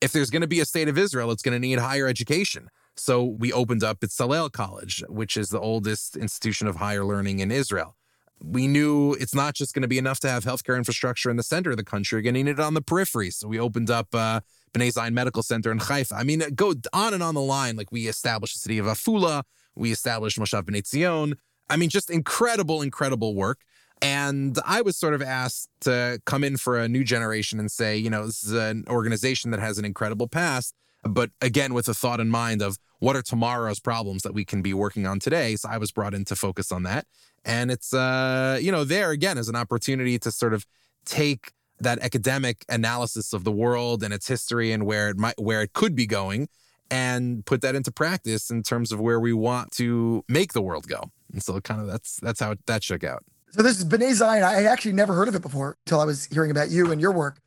If there's going to be a state of Israel, it's going to need higher education. So we opened up B'Tzalel College, which is the oldest institution of higher learning in Israel. We knew it's not just going to be enough to have healthcare infrastructure in the center of the country. You're going to need it on the periphery. So we opened up uh, B'nai Zion Medical Center in Haifa. I mean, go on and on the line. Like, we established the city of Afula. We established Moshav B'nai Zion. I mean, just incredible, incredible work. And I was sort of asked to come in for a new generation and say, you know, this is an organization that has an incredible past, but again, with the thought in mind of what are tomorrow's problems that we can be working on today. So I was brought in to focus on that. And it's, uh, you know, there again is an opportunity to sort of take that academic analysis of the world and its history and where it might, where it could be going and put that into practice in terms of where we want to make the world go. And so kind of that's, that's how that shook out. So this is B'nai Zion. I actually never heard of it before until I was hearing about you and your work.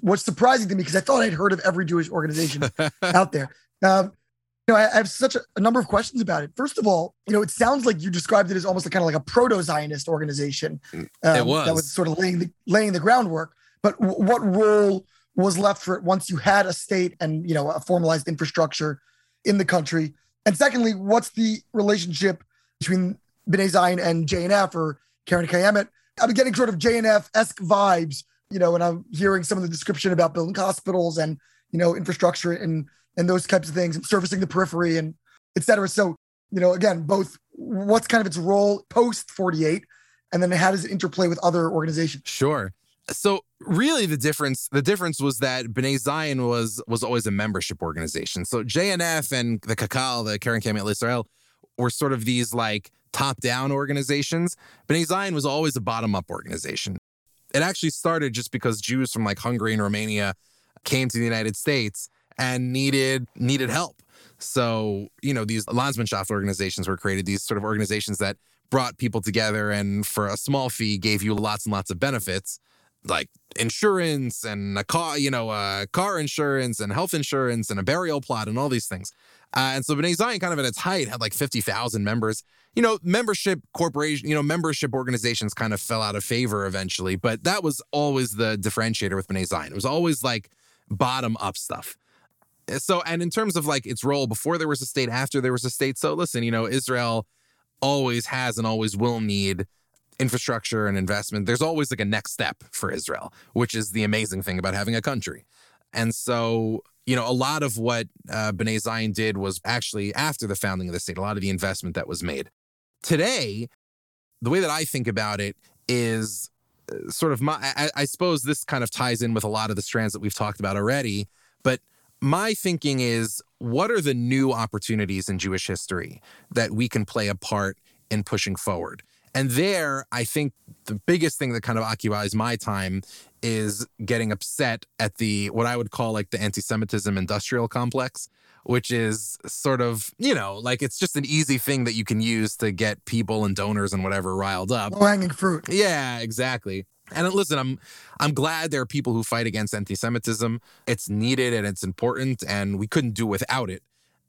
What's surprising to me, because I thought I'd heard of every Jewish organization out there. Um, you know, I, I have such a, a number of questions about it. First of all, you know, it sounds like you described it as almost like, kind of like a proto-Zionist organization. Um, it was. That was sort of laying the, laying the groundwork. But w- what role was left for it once you had a state and, you know, a formalized infrastructure in the country? And secondly, what's the relationship between B'nai Zion and J N F, or Karen Kayemet? I'm getting sort of J N F-esque vibes, you know, when I'm hearing some of the description about building hospitals and, you know, infrastructure and and those types of things, and servicing the periphery and et cetera. So, you know, again, both what's kind of its role post forty-eight, and then how does it interplay with other organizations? Sure. So really the difference, the difference was that B'nai Zion was was always a membership organization. So J N F and the Kakal, the Karen Kayemet L'Israel, were sort of these like top-down organizations. B'nai Zion was always a bottom-up organization. It actually started just because Jews from like Hungary and Romania came to the United States and needed needed help. So, you know, these Landsmannschaft organizations were created, these sort of organizations that brought people together and for a small fee gave you lots and lots of benefits, like insurance and a car, you know, uh, car insurance and health insurance and a burial plot and all these things. Uh, and so B'nai Zion kind of at its height had like fifty thousand members. You know, membership corporation, you know, membership organizations kind of fell out of favor eventually, but that was always the differentiator with B'nai Zion. It was always like bottom up stuff. So, and in terms of like its role before there was a state, after there was a state. So listen, you know, Israel always has and always will need infrastructure and investment. There's always like a next step for Israel, which is the amazing thing about having a country. And so, you know, a lot of what uh, B'nai Zion did was actually after the founding of the state, a lot of the investment that was made. Today, the way that I think about it is sort of my, I, I suppose this kind of ties in with a lot of the strands that we've talked about already, but my thinking is, what are the new opportunities in Jewish history that we can play a part in pushing forward? And there, I think the biggest thing that kind of occupies my time is getting upset at the, what I would call like the anti-Semitism industrial complex, which is sort of, you know, like it's just an easy thing that you can use to get people and donors and whatever riled up. Low-hanging fruit. Yeah, exactly. And listen, I'm I'm glad there are people who fight against anti-Semitism. It's needed and it's important, and we couldn't do without it.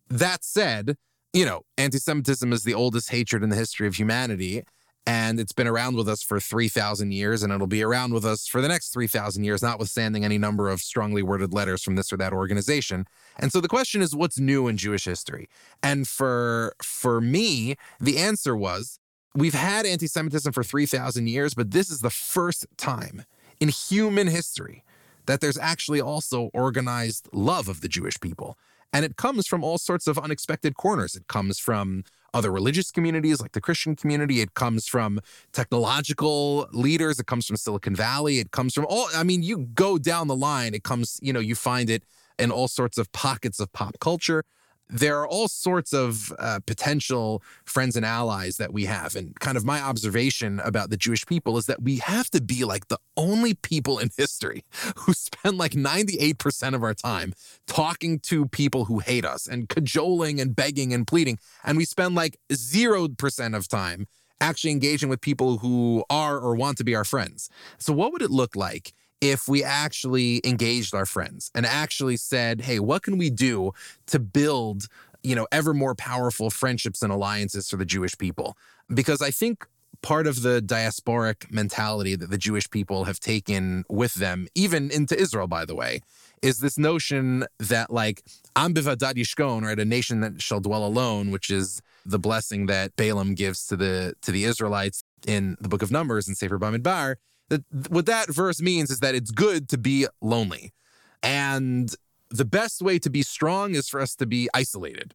That said, you know, anti-Semitism is the oldest hatred in the history of humanity, and it's been around with us for three thousand years, and it'll be around with us for the next three thousand years, notwithstanding any number of strongly worded letters from this or that organization. And so the question is, what's new in Jewish history? And for for me, the answer was, we've had anti-Semitism for three thousand years, but this is the first time in human history that there's actually also organized love of the Jewish people. And it comes from all sorts of unexpected corners. It comes from other religious communities like the Christian community. It comes from technological leaders. It comes from Silicon Valley. It comes from all, I mean, you go down the line, it comes, you know, you find it in all sorts of pockets of pop culture. There are all sorts of uh, potential friends and allies that we have. And kind of my observation about the Jewish people is that we have to be like the only people in history who spend like ninety-eight percent of our time talking to people who hate us and cajoling and begging and pleading. And we spend like zero percent of time actually engaging with people who are or want to be our friends. So what would it look like if we actually engaged our friends and actually said, hey, what can we do to build, you know, ever more powerful friendships and alliances for the Jewish people? Because I think part of the diasporic mentality that the Jewish people have taken with them, even into Israel, by the way, is this notion that like, Am b'vadad yishkon, right? A nation that shall dwell alone, which is the blessing that Balaam gives to the to the Israelites in the book of Numbers in Sefer Bamidbar. That what that verse means is that it's good to be lonely. And the best way to be strong is for us to be isolated.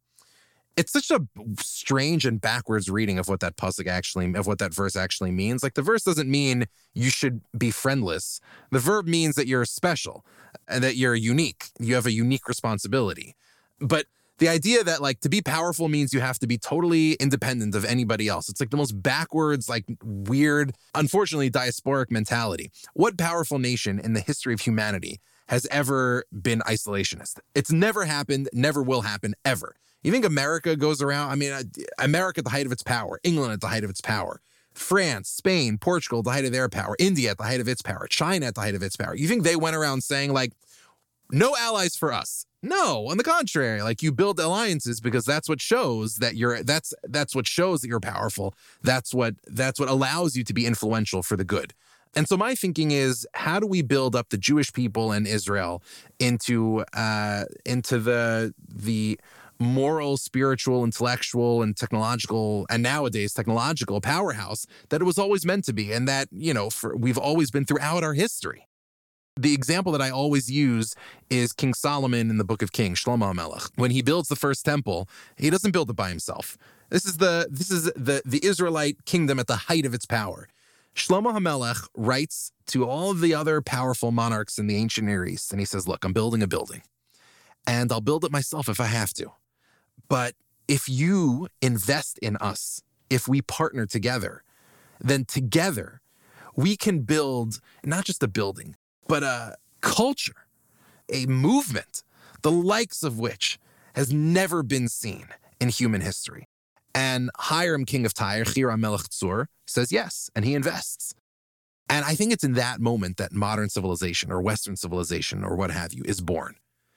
It's such a strange and backwards reading of what that pasuk actually, of what that verse actually means. Like the verse doesn't mean you should be friendless. The verb means that you're special and that you're unique. You have a unique responsibility. But the idea that like to be powerful means you have to be totally independent of anybody else. It's like the most backwards, like weird, unfortunately diasporic mentality. What powerful nation in the history of humanity has ever been isolationist? It's never happened, never will happen, ever. You think America goes around, I mean, America at the height of its power, England at the height of its power, France, Spain, Portugal at the height of their power, India at the height of its power, China at the height of its power. You think they went around saying like, no allies for us? No, on the contrary, like you build alliances because that's what shows that you're that's that's what shows that you're powerful. That's what that's what allows you to be influential for the good. And so my thinking is, how do we build up the Jewish people in Israel into uh, into the the moral, spiritual, intellectual, and technological, and nowadays technological powerhouse that it was always meant to be, and that, you know, for, we've always been throughout our history. The example that I always use is King Solomon in the Book of Kings, Shlomo HaMelech. When he builds the first temple, he doesn't build it by himself. This is the this is the, the Israelite kingdom at the height of its power. Shlomo HaMelech writes to all of the other powerful monarchs in the ancient Near East, and he says, look, I'm building a building, and I'll build it myself if I have to. But if you invest in us, if we partner together, then together we can build not just a building, but a culture, a movement, the likes of which has never been seen in human history. And Hiram, king of Tyre, Hiram Melech Tzur, says yes, and he invests. And I think it's in that moment that modern civilization or Western civilization or what have you is born.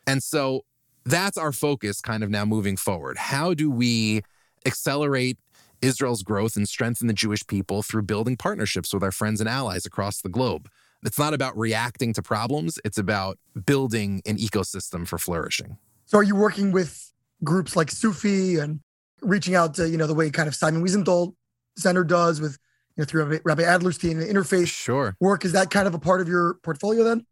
And so that's our focus kind of now moving forward. How do we accelerate Israel's growth and strengthen the Jewish people through building partnerships with our friends and allies across the globe? It's not about reacting to problems. It's about building an ecosystem for flourishing. So are you working with groups like Sufi and reaching out to, you know, the way kind of Simon Wiesenthal Center does with, you know, through Rabbi Adlerstein and interfaith sure. work? Is that kind of a part of your portfolio then?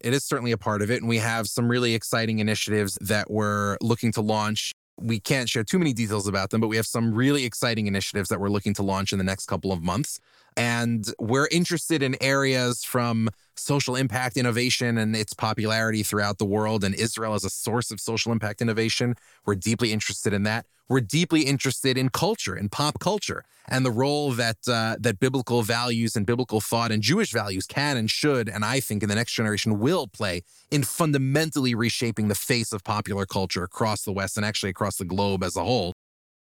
It is certainly a part of it. And we have some really exciting initiatives that we're looking to launch. We can't share too many details about them, but we have some really exciting initiatives that we're looking to launch in the next couple of months. And we're interested in areas from social impact innovation and its popularity throughout the world. And Israel is a source of social impact innovation. We're deeply interested in that. We're deeply interested in culture, in pop culture, and the role that uh, that biblical values and biblical thought and Jewish values can and should, and I think in the next generation will play in fundamentally reshaping the face of popular culture across the West and actually across the globe as a whole.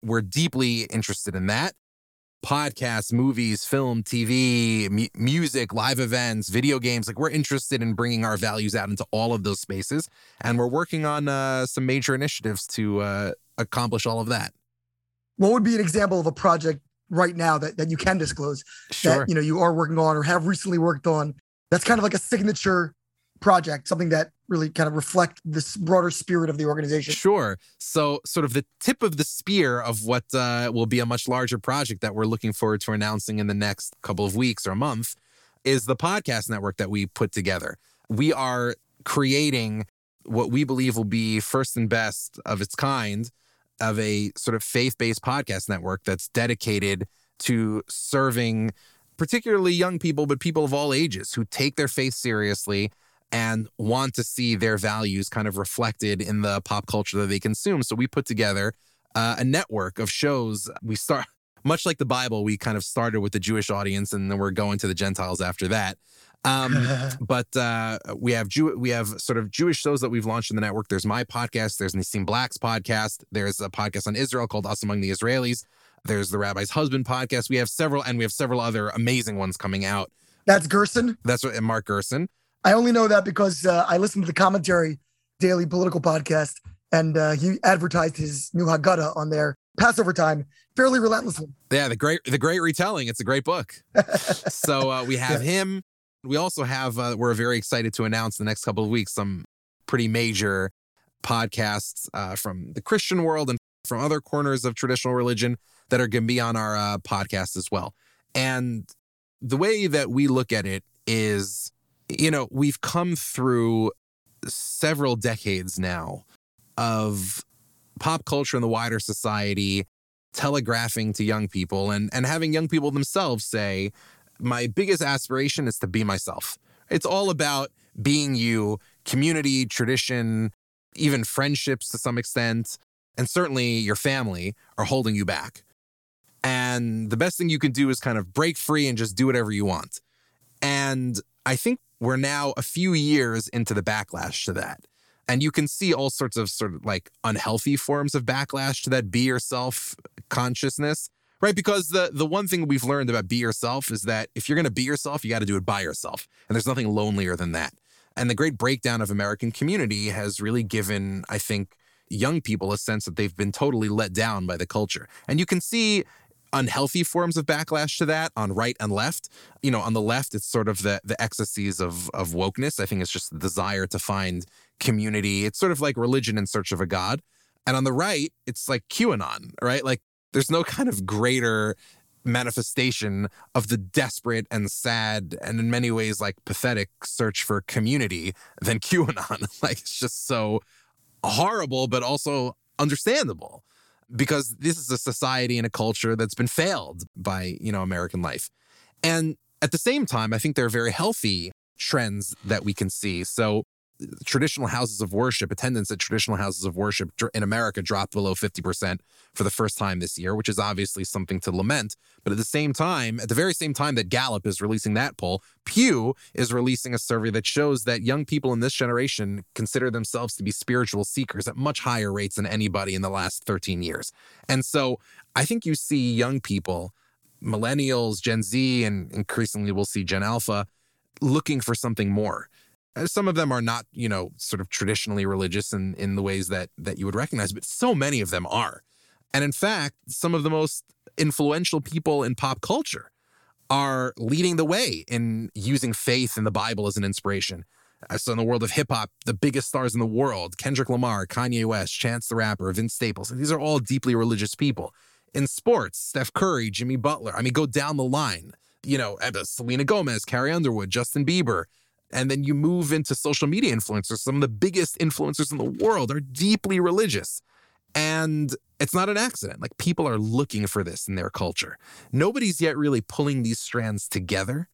We're deeply interested in that. Podcasts, movies, film, T V, mu- music, live events, video games. Like, we're interested in bringing our values out into all of those spaces. And we're working on uh, some major initiatives to uh, accomplish all of that. What would be an example of a project right now that, that you can disclose sure. that, you know, you are working on or have recently worked on? That's kind of like a signature project, something that really kind of reflect this broader spirit of the organization. Sure. So sort of the tip of the spear of what uh, will be a much larger project that we're looking forward to announcing in the next couple of weeks or a month is the podcast network that we put together. We are creating what we believe will be first and best of its kind of a sort of faith-based podcast network that's dedicated to serving particularly young people, but people of all ages who take their faith seriously and want to see their values kind of reflected in the pop culture that they consume. So we put together uh, a network of shows. We start, much like the Bible, we kind of started with the Jewish audience and then we're going to the Gentiles after that. Um, but uh, we have Jew- we have sort of Jewish shows that we've launched in the network. There's my podcast. There's Nassim Black's podcast. There's a podcast on Israel called Us Among the Israelis. There's the Rabbi's Husband podcast. We have several, and we have several other amazing ones coming out. That's Gerson? That's what, and Mark Gerson. I only know that because uh, I listened to the Commentary Daily Political Podcast, and uh, he advertised his new Haggadah on there, Passover Time, fairly relentlessly. Yeah, the great the great retelling. It's a great book. so uh, we have yeah. him. We also have, uh, we're very excited to announce in the next couple of weeks some pretty major podcasts uh, from the Christian world and from other corners of traditional religion that are going to be on our uh, podcast as well. And the way that we look at it is, you know, we've come through several decades now of pop culture in the wider society telegraphing to young people and, and having young people themselves say, my biggest aspiration is to be myself. It's all about being you, community, tradition, even friendships to some extent, and certainly your family are holding you back. And the best thing you can do is kind of break free and just do whatever you want. And I think we're now a few years into the backlash to that. And you can see all sorts of sort of like unhealthy forms of backlash to that be yourself consciousness, right? Because the, the one thing we've learned about be yourself is that if you're going to be yourself, you got to do it by yourself. And there's nothing lonelier than that. And the great breakdown of American community has really given, I think, young people a sense that they've been totally let down by the culture. And you can see unhealthy forms of backlash to that on right and left. You know, on the left, it's sort of the the ecstasies of of wokeness. I think it's just the desire to find community. It's sort of like religion in search of a god. And on the right, it's like QAnon, right? Like there's no kind of greater manifestation of the desperate and sad and in many ways like pathetic search for community than QAnon. Like it's just so horrible, but also understandable. Because this is a society and a culture that's been failed by, you know, American life. And at the same time, I think there are very healthy trends that we can see. So traditional houses of worship, attendance at traditional houses of worship in America dropped below fifty percent for the first time this year, which is obviously something to lament. But at the same time, at the very same time that Gallup is releasing that poll, Pew is releasing a survey that shows that young people in this generation consider themselves to be spiritual seekers at much higher rates than anybody in the last thirteen years. And so I think you see young people, millennials, Gen Z, and increasingly we'll see Gen Alpha, looking for something more. Some of them are not, you know, sort of traditionally religious in, in the ways that that you would recognize, but so many of them are. And in fact, some of the most influential people in pop culture are leading the way in using faith and the Bible as an inspiration. So in the world of hip hop, the biggest stars in the world, Kendrick Lamar, Kanye West, Chance the Rapper, Vince Staples, and these are all deeply religious people. In sports, Steph Curry, Jimmy Butler, I mean, go down the line, you know, Selena Gomez, Carrie Underwood, Justin Bieber. And then you move into social media influencers. Some of the biggest influencers in the world are deeply religious. And it's not an accident. Like, people are looking for this in their culture. Nobody's yet really pulling these strands together,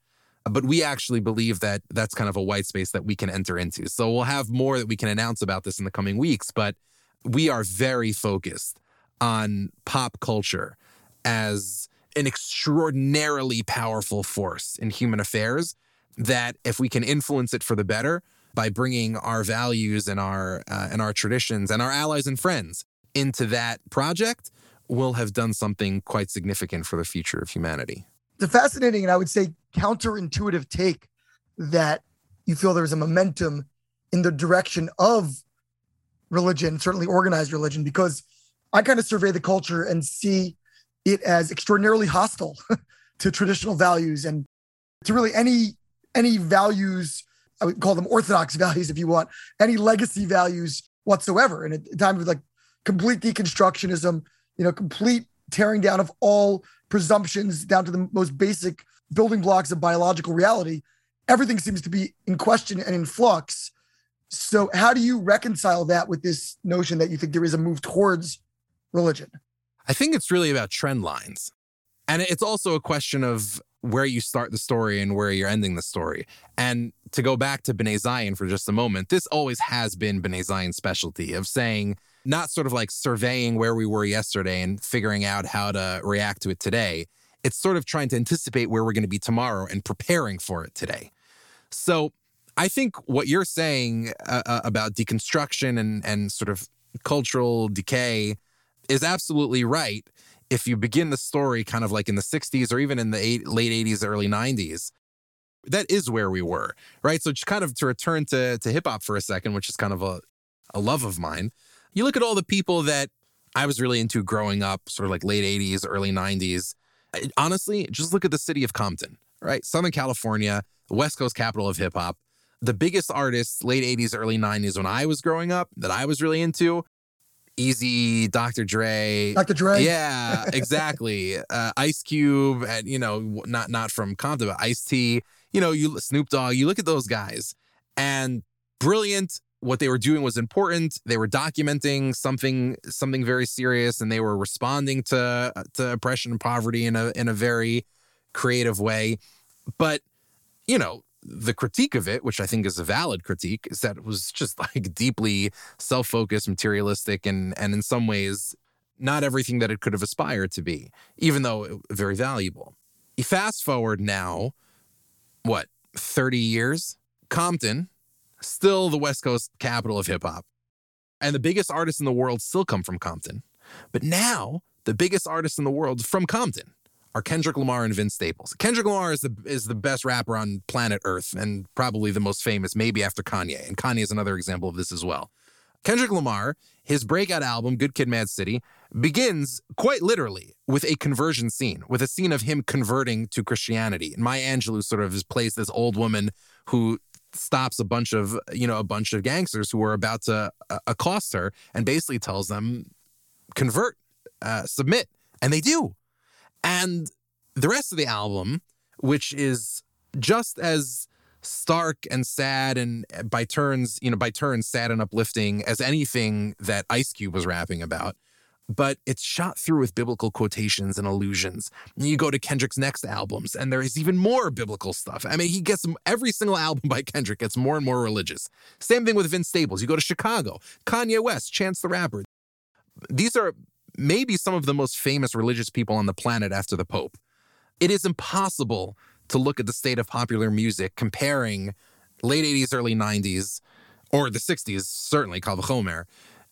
but we actually believe that that's kind of a white space that we can enter into. So we'll have more that we can announce about this in the coming weeks, but we are very focused on pop culture as an extraordinarily powerful force in human affairs, that if we can influence it for the better by bringing our values and our uh, and our traditions and our allies and friends into that project, we'll have done something quite significant for the future of humanity. It's a fascinating and I would say counterintuitive take that you feel there's a momentum in the direction of religion, certainly organized religion, because I kind of survey the culture and see it as extraordinarily hostile to traditional values and to really any any values, I would call them orthodox values if you want, any legacy values whatsoever. And at a time of like complete deconstructionism, you know, complete tearing down of all presumptions down to the most basic building blocks of biological reality, everything seems to be in question and in flux. So how do you reconcile that with this notion that you think there is a move towards religion? I think it's really about trend lines. And it's also a question of where you start the story and where you're ending the story. And to go back to B'nai Zion for just a moment, this always has been B'nai Zion's specialty of saying, not sort of like surveying where we were yesterday and figuring out how to react to it today. It's sort of trying to anticipate where we're going to be tomorrow and preparing for it today. So I think what you're saying uh, about deconstruction and, and sort of cultural decay is absolutely right. If you begin the story kind of like in the sixties or even in the eight, late eighties, early nineties, that is where we were, right? So just kind of to return to, to hip-hop for a second, which is kind of a, a love of mine, you look at all the people that I was really into growing up, sort of like late eighties, early nineties. Honestly, just look at the city of Compton, right? Southern California, the West Coast capital of hip-hop. The biggest artists, late eighties, early nineties, when I was growing up, that I was really into, Easy, Doctor Dre. Doctor Dre? Yeah, exactly. uh, Ice Cube, and, you know, not not from Compton, but Ice-T. You know, you Snoop Dogg, you look at those guys. And brilliant. What they were doing was important. They were documenting something something very serious, and they were responding to to oppression and poverty in a in a very creative way. But, you know, the critique of it, which I think is a valid critique, is that it was just like deeply self-focused, materialistic, and and in some ways, not everything that it could have aspired to be, even though it, very valuable. You fast forward now, what, thirty years? Compton, still the West Coast capital of hip-hop. And the biggest artists in the world still come from Compton. But now, the biggest artists in the world from Compton are Kendrick Lamar and Vince Staples. Kendrick Lamar is the is the best rapper on planet Earth and probably the most famous, maybe after Kanye. And Kanye is another example of this as well. Kendrick Lamar, his breakout album, Good Kid, Mad City, begins quite literally with a conversion scene, with a scene of him converting to Christianity. And Maya Angelou sort of plays this old woman who stops a bunch of, you know, a bunch of gangsters who are about to uh, accost her and basically tells them, convert, uh, submit. And they do. And the rest of the album, which is just as stark and sad and by turns, you know, by turns sad and uplifting as anything that Ice Cube was rapping about, but it's shot through with biblical quotations and allusions. And you go to Kendrick's next albums and there is even more biblical stuff. I mean, he gets every single album by Kendrick gets more and more religious. Same thing with Vince Staples. You go to Chicago, Kanye West, Chance the Rapper. These are maybe some of the most famous religious people on the planet after the Pope. It is impossible to look at the state of popular music comparing late eighties, early nineties, or the sixties, certainly, Kal Vachomer,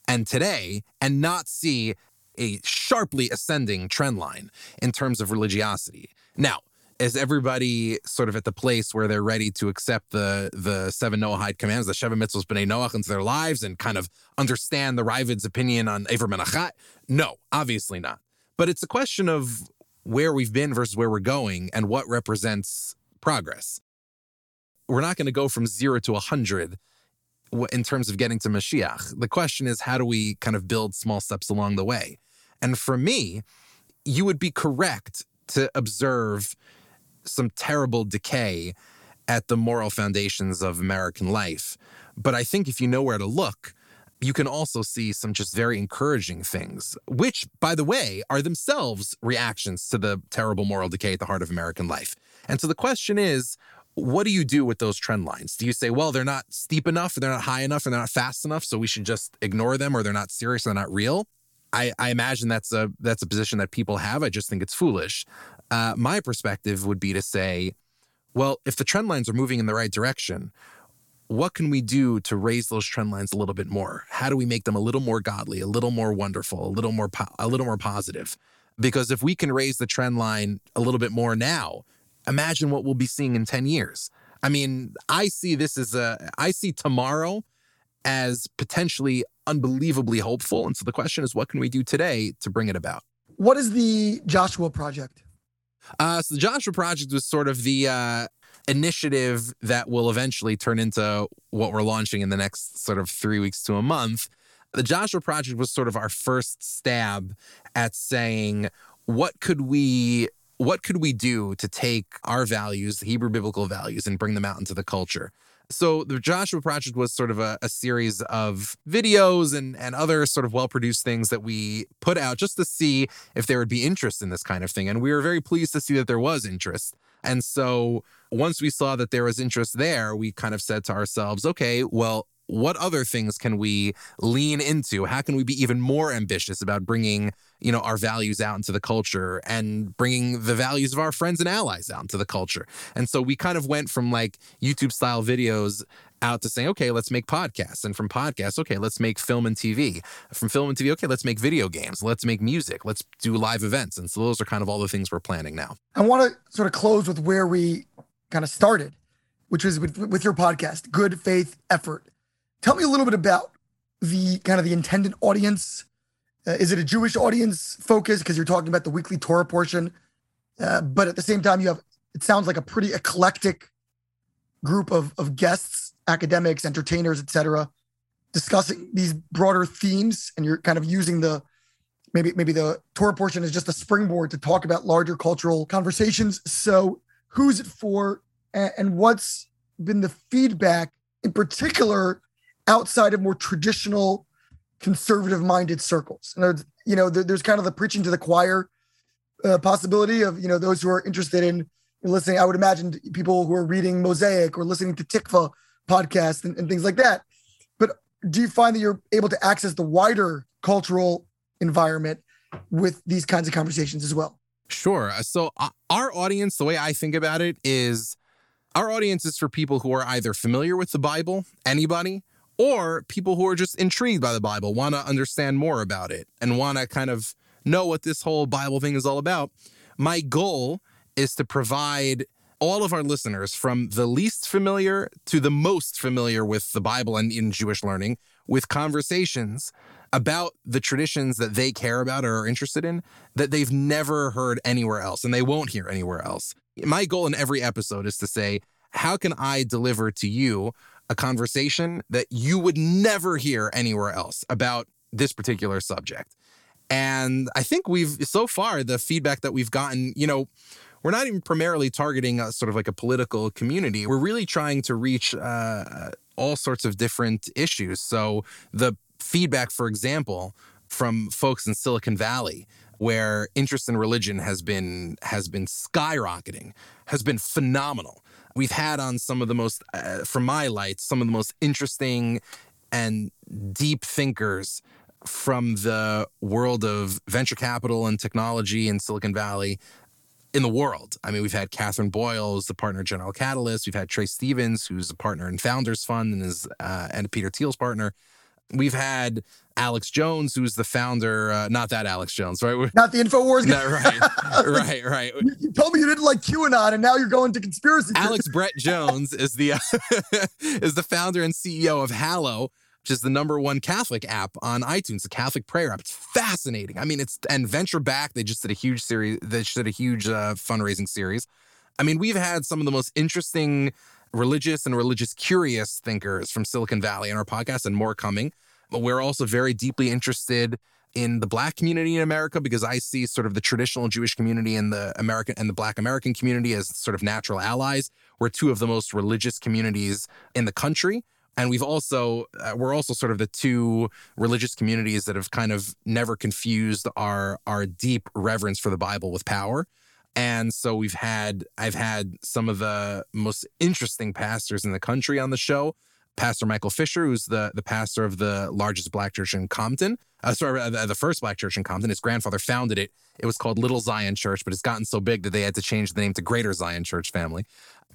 and today, and not see a sharply ascending trend line in terms of religiosity. Now, is everybody sort of at the place where they're ready to accept the the seven Noahide commands, the Sheva Mitzvos B'nai Noach, into their lives and kind of understand the Ravid's opinion on Eiver Menachat? No, obviously not. But it's a question of where we've been versus where we're going and what represents progress. We're not going to go from zero to one hundred in terms of getting to Mashiach. The question is, how do we kind of build small steps along the way? And for me, you would be correct to observe some terrible decay at the moral foundations of American life. But I think if you know where to look, you can also see some just very encouraging things, which, by the way, are themselves reactions to the terrible moral decay at the heart of American life. And so the question is, what do you do with those trend lines? Do you say, well, they're not steep enough, or they're not high enough, and they're not fast enough, so we should just ignore them, or they're not serious, they're not real? I, I imagine that's a that's a position that people have. I just think it's foolish. Uh, my perspective would be to say, well, if the trend lines are moving in the right direction, what can we do to raise those trend lines a little bit more? How do we make them a little more godly, a little more wonderful, a little more po- a little more positive? Because if we can raise the trend line a little bit more now, imagine what we'll be seeing in ten years. I mean, I see this as a, I see tomorrow as potentially unbelievably hopeful. And so the question is, what can we do today to bring it about? What is the Joshua Project? Uh, so the Joshua Project was sort of the uh, initiative that will eventually turn into what we're launching in the next sort of three weeks to a month. The Joshua Project was sort of our first stab at saying, what could we... What could we do to take our values, the Hebrew biblical values, and bring them out into the culture? So the Joshua Project was sort of a, a series of videos and, and other sort of well-produced things that we put out just to see if there would be interest in this kind of thing. And we were very pleased to see that there was interest. And so once we saw that there was interest there, we kind of said to ourselves, okay, well, what other things can we lean into? How can we be even more ambitious about bringing, you know, our values out into the culture and bringing the values of our friends and allies out into the culture? And so we kind of went from like YouTube-style videos out to saying, okay, let's make podcasts. And from podcasts, okay, let's make film and T V. From film and T V, okay, let's make video games. Let's make music. Let's do live events. And so those are kind of all the things we're planning now. I want to sort of close with where we kind of started, which was with, with your podcast, Good Faith Effort. Tell me a little bit about the kind of the intended audience. Uh, is it a Jewish audience focus? Because you're talking about the weekly Torah portion. Uh, but at the same time, you have, it sounds like a pretty eclectic group of, of guests, academics, entertainers, et cetera, discussing these broader themes. And you're kind of using the, maybe, maybe the Torah portion is just a springboard to talk about larger cultural conversations. So who's it for? And, and what's been the feedback in particular outside of more traditional conservative-minded circles? And, you know, there's kind of the preaching to the choir uh, possibility of, you know, those who are interested in listening. I would imagine people who are reading Mosaic or listening to Tikva podcasts and, and things like that. But do you find that you're able to access the wider cultural environment with these kinds of conversations as well? Sure. So uh, our audience, the way I think about it is, our audience is for people who are either familiar with the Bible, anybody, or people who are just intrigued by the Bible, want to understand more about it, and want to kind of know what this whole Bible thing is all about. My goal is to provide all of our listeners, from the least familiar to the most familiar with the Bible and in Jewish learning, with conversations about the traditions that they care about or are interested in that they've never heard anywhere else, and they won't hear anywhere else. My goal in every episode is to say, how can I deliver to you a conversation that you would never hear anywhere else about this particular subject? And I think we've, so far, the feedback that we've gotten, you know, we're not even primarily targeting a sort of like a political community. We're really trying to reach uh, all sorts of different issues. So the feedback, for example, from folks in Silicon Valley, where interest in religion has been has been skyrocketing, has been phenomenal. We've had on some of the most, uh, from my lights, some of the most interesting and deep thinkers from the world of venture capital and technology in Silicon Valley in the world. I mean, we've had Catherine Boyle, who's the partner at General Catalyst. We've had Trey Stevens, who's a partner in Founders Fund and is uh, and Peter Thiel's partner. We've had Alex Jones, who's the founder, uh, not that Alex Jones, right? Not the InfoWars guy. No, right, right, right. You, you told me you didn't like QAnon, and now you're going to conspiracy. Alex Brett Jones is the uh, is the founder and C E O of Hallow, which is the number one Catholic app on iTunes, the Catholic prayer app. It's fascinating. I mean, it's and venture back. They just did a huge series. They just did a huge uh, fundraising series. I mean, we've had some of the most interesting religious and religious curious thinkers from Silicon Valley in our podcast, and more coming. But we're also very deeply interested in the Black community in America, because I see sort of the traditional Jewish community and the American and the Black American community as sort of natural allies. We're two of the most religious communities in the country. And we've also, uh, we're also sort of the two religious communities that have kind of never confused our our deep reverence for the Bible with power. And so we've had, I've had some of the most interesting pastors in the country on the show. Pastor Michael Fisher, who's the, the pastor of the largest black church in Compton. Uh, sorry, uh, the first black church in Compton. His grandfather founded it. It was called Little Zion Church, but it's gotten so big that they had to change the name to Greater Zion Church Family.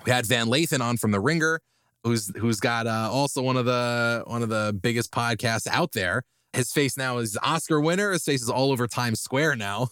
We had Van Lathan on from The Ringer, who's who's got uh, also one of the one of the biggest podcasts out there. His face now is Oscar winner. His face is all over Times Square now.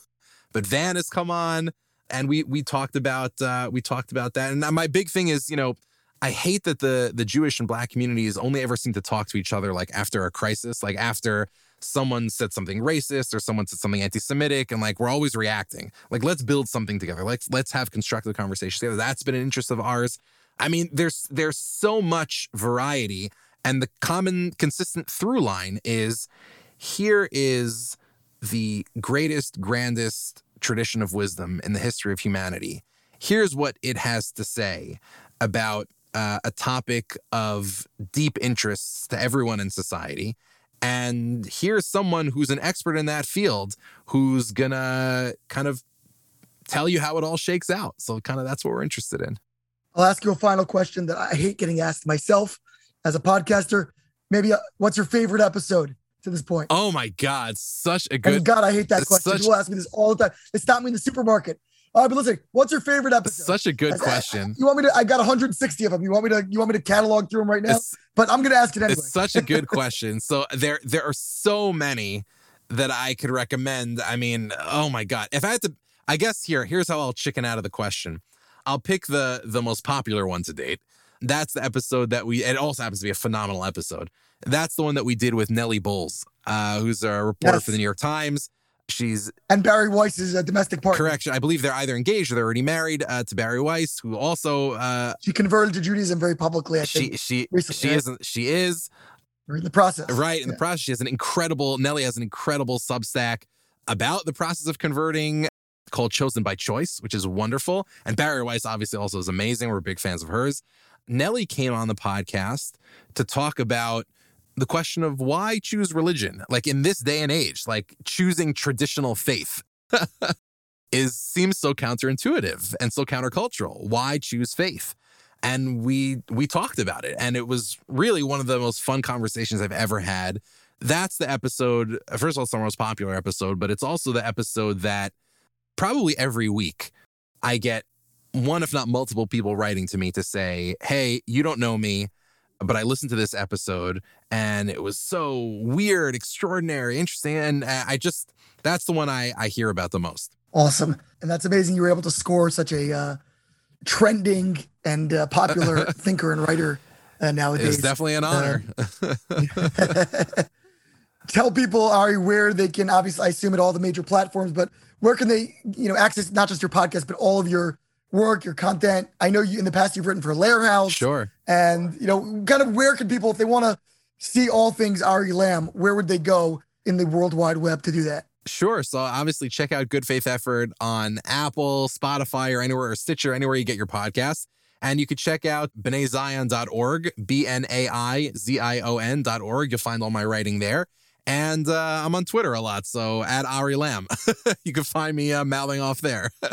But Van has come on, and we we talked about uh, we talked about that. And my big thing is, you know, I hate that the the Jewish and black communities only ever seem to talk to each other like after a crisis, like after someone said something racist or someone said something anti-Semitic, and like we're always reacting. Like, let's build something together. Let's let's have constructive conversations together. That's been an interest of ours. I mean, there's there's so much variety, and the common consistent through line is here is the greatest, grandest tradition of wisdom in the history of humanity. Here's what it has to say about uh, a topic of deep interest to everyone in society. And here's someone who's an expert in that field who's gonna kind of tell you how it all shakes out. So kind of that's what we're interested in. I'll ask you a final question that I hate getting asked myself as a podcaster. Maybe uh, what's your favorite episode to this point? Oh my God, such a good... And God, I hate that question. Such... People ask me this all the time. They stop me in the supermarket. All right, but listen, what's your favorite episode? Such a good I, question. I, you want me to... I got one hundred sixty of them. You want me to You want me to catalog through them right now? It's, but I'm going to ask it anyway. It's such a good question. So there, there are so many that I could recommend. I mean, oh my God. If I had to... I guess here, here's how I'll chicken out of the question. I'll pick the the most popular one to date. That's the episode that we... It also happens to be a phenomenal episode. That's the one that we did with Nellie Bowles, uh, who's a reporter yes. for the New York Times. She's... And Barry Weiss is a domestic partner. Correction. I believe they're either engaged or they're already married uh, to Barry Weiss, who also... Uh, she converted to Judaism very publicly, I think. She, she, recently, she, right? isn't, she is. We're in the process. Right, in yeah. the process. She has an incredible... Nellie has an incredible Substack about the process of converting called Chosen by Choice, which is wonderful. And Barry Weiss obviously also is amazing. We're big fans of hers. Nellie came on the podcast to talk about the question of why choose religion? Like in this day and age, like choosing traditional faith is seems so counterintuitive and so countercultural. Why choose faith? And we we talked about it. And it was really one of the most fun conversations I've ever had. That's the episode, first of all, it's the most popular episode, but it's also the episode that probably every week I get one, if not multiple people writing to me to say, hey, you don't know me, but I listened to this episode and it was so weird, extraordinary, interesting. And I just, that's the one I, I hear about the most. Awesome. And that's amazing. You were able to score such a uh, trending and uh, popular thinker and writer uh, nowadays. It's definitely an honor. Um, tell people, Ari, where they can, obviously, I assume at all the major platforms, but where can they, you know, access not just your podcast, but all of your work, your content? I know you in the past you've written for Lair House. Sure. And, you know, kind of where can people, if they want to see all things Ari Lamm, where would they go in the World Wide Web to do that? Sure. So obviously check out Good Faith Effort on Apple, Spotify, or anywhere, or Stitcher, anywhere you get your podcasts. And you can check out B'nai Zion dot org, B N A I Z I O N dot org. You'll find all my writing there. And uh, I'm on Twitter a lot, so at Ari Lamm. You can find me uh, mouthing off there. All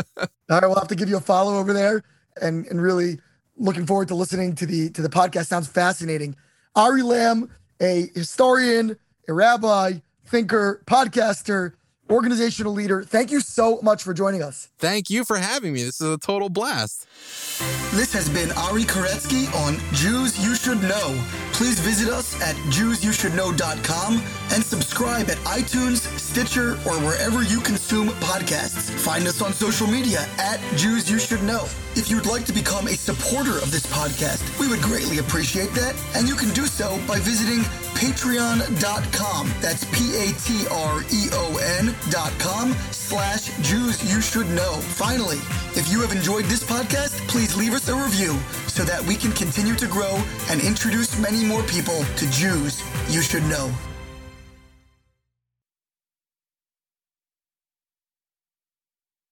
right, we'll have to give you a follow over there. And and really looking forward to listening to the to the podcast. Sounds fascinating. Ari Lamm, a historian, a rabbi, thinker, podcaster, organizational leader. Thank you so much for joining us. Thank you for having me. This is a total blast. This has been Ari Koretsky on Jews You Should Know. Please visit us at jews you should know dot com and subscribe at iTunes, Stitcher, or wherever you consume podcasts. Find us on social media at Jews You Should Know. If you'd like to become a supporter of this podcast, we would greatly appreciate that. And you can do so by visiting patreon dot com. That's P-A-T-R-E-O-N dot com slash Jews You Should Know. Finally, if you have enjoyed this podcast, please leave us a review so that we can continue to grow and introduce many more people to Jews You Should Know.